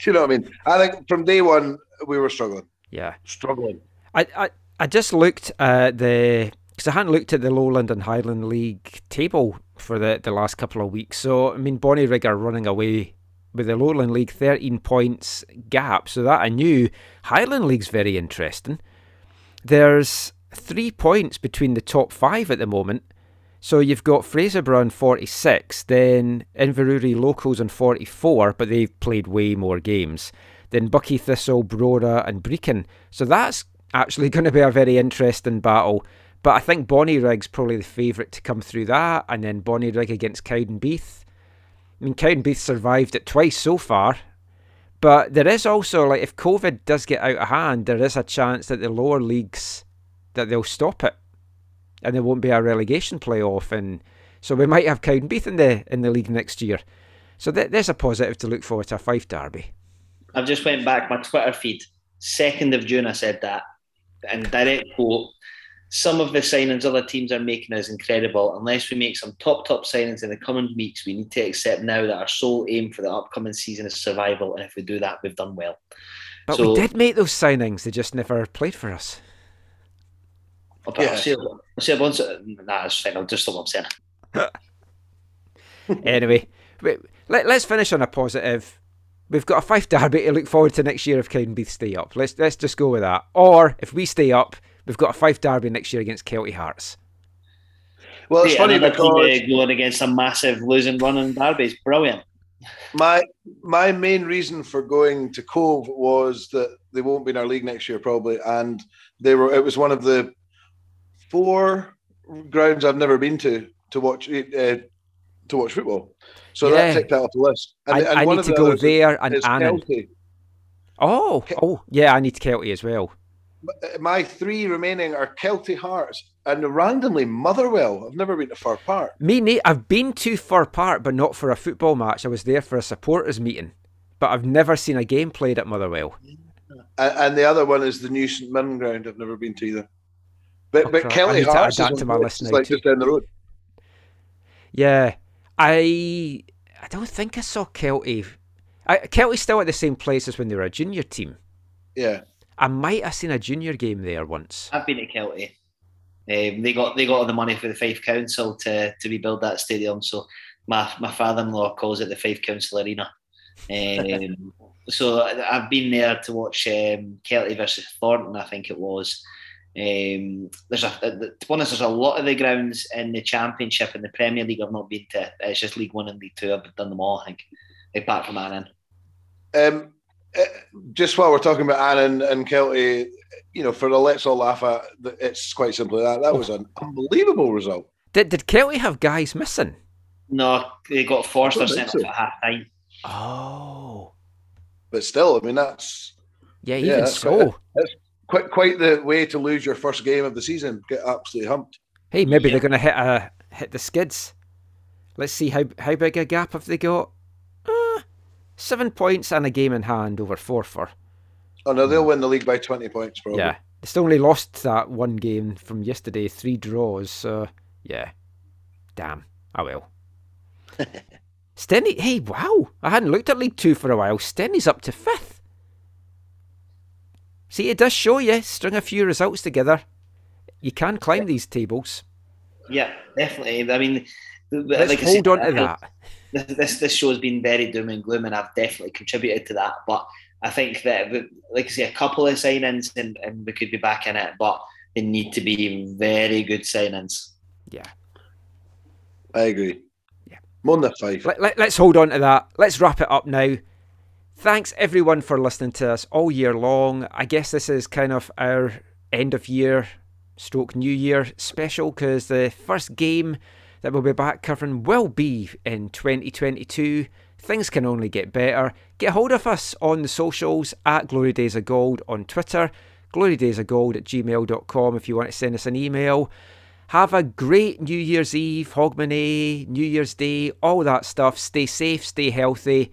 you know what I mean? I think from day one, we were struggling. Yeah. Struggling. I, I, I just looked at the... Because I hadn't looked at the Lowland and Highland League table for the, the last couple of weeks. So, I mean, Bonnyrigg are running away with the Lowland League, thirteen points gap. So that I knew. Highland League's very interesting. There's three points between the top five at the moment. So you've got Fraserburgh on forty-six, then Inverurie Locals on forty-four, but they've played way more games. Then Bucky Thistle, Brora and Brecon. So that's actually going to be a very interesting battle. But I think Bonnyrigg's probably the favourite to come through that, and then Bonnyrigg against Cowdenbeath. I mean, Cowdenbeath survived it twice so far, but there is also, like, if COVID does get out of hand, there is a chance that the lower leagues, that they'll stop it, and there won't be a relegation playoff, and so we might have Cowdenbeath in the in the league next year. So th- there's a positive to look forward to, a Fife derby. I've just went back my Twitter feed, second of June I said that, and direct quote. Some of the signings other teams are making is incredible. Unless we make some top, top signings in the coming weeks, we need to accept now that our sole aim for the upcoming season is survival. And if we do that, we've done well. But so, we did make those signings. They just never played for us. I'll, yeah. I'll say, I'll say once. Nah, that's fine. I'll just stop what I'm saying. Anyway, wait, let, let's finish on a positive. We've got a Fife derby to look forward to next year if Cowdenbeath stay up. Let's, let's just go with that. Or if we stay up, we've got a Fife derby next year against Kelty Hearts. Well, it's yeah, funny because... going against a massive losing run in derby is brilliant. My my main reason for going to Cove was that they won't be in our league next year, probably, and they were. It was one of the four grounds I've never been to to watch uh, to watch football. So yeah. that ticked that off the list. And, I, and I one need of to the go there and Annan. Oh, oh, yeah, I need to Kelty as well. My three remaining are Kelty Hearts and randomly Motherwell. I've never been to Fir Park. Me, Nate, I've been to Fir Park, but not for a football match. I was there for a supporters meeting, but I've never seen a game played at Motherwell. And the other one is the new St Mirren ground. I've never been to either. But oh, but Kelty Hearts to is to my list now, like too. Just down the road. Yeah, I I don't think I saw Kelty. I, Kelty's still at the same place as when they were a junior team. Yeah. I might have seen a junior game there once. I've been to Kelty. Um, they got they got all the money for the Fife Council to, to rebuild that stadium. So my, my father-in-law calls it the Fife Council Arena. Um, so I've been there to watch um, Kelty versus Thornton, I think it was. Um, there's a, to be honest, there's a lot of the grounds in the Championship and the Premier League I've not been to. It's just League One and League Two. I've done them all, I think, apart from Annan. Um. Uh, just while we're talking about Annan and Kelty, you know, for the let's all laugh at, it's quite simply that. That was an unbelievable result. Did did Kelty have guys missing? No, they got Forster sent so. off at half time. Oh. But still, I mean, that's... Yeah, even yeah, that's so. Quite, that's quite, quite the way to lose your first game of the season, get absolutely humped. Hey, maybe yeah. they're going to hit a, hit the skids. Let's see how, how big a gap have they got. Seven points and a game in hand over four for. Oh no, they'll win the league by twenty points, probably. Yeah, they still only lost that one game from yesterday, three draws. So yeah, damn, I will. Steny, hey, wow, I hadn't looked at League Two for a while. Steny's up to fifth. See, it does show you string a few results together, you can climb these tables. Yeah, definitely. I mean, let's like hold I said, on to I, that. This this show has been very doom and gloom, and I've definitely contributed to that. But I think that, like I say, a couple of signings and, and we could be back in it, but they need to be very good signings. Yeah, I agree. Yeah, more than five. Let, let, let's hold on to that. Let's wrap it up now. Thanks everyone for listening to us all year long. I guess this is kind of our end of year, stroke New Year special, because the first game that we'll be back covering will be in twenty twenty-two. Things can only get better. Get hold of us on the socials at Glory Days of Gold on Twitter, glory days of gold at gmail dot com if you want to send us an email. Have a great New Year's Eve, Hogmanay, New Year's Day, all that stuff. Stay safe, stay healthy.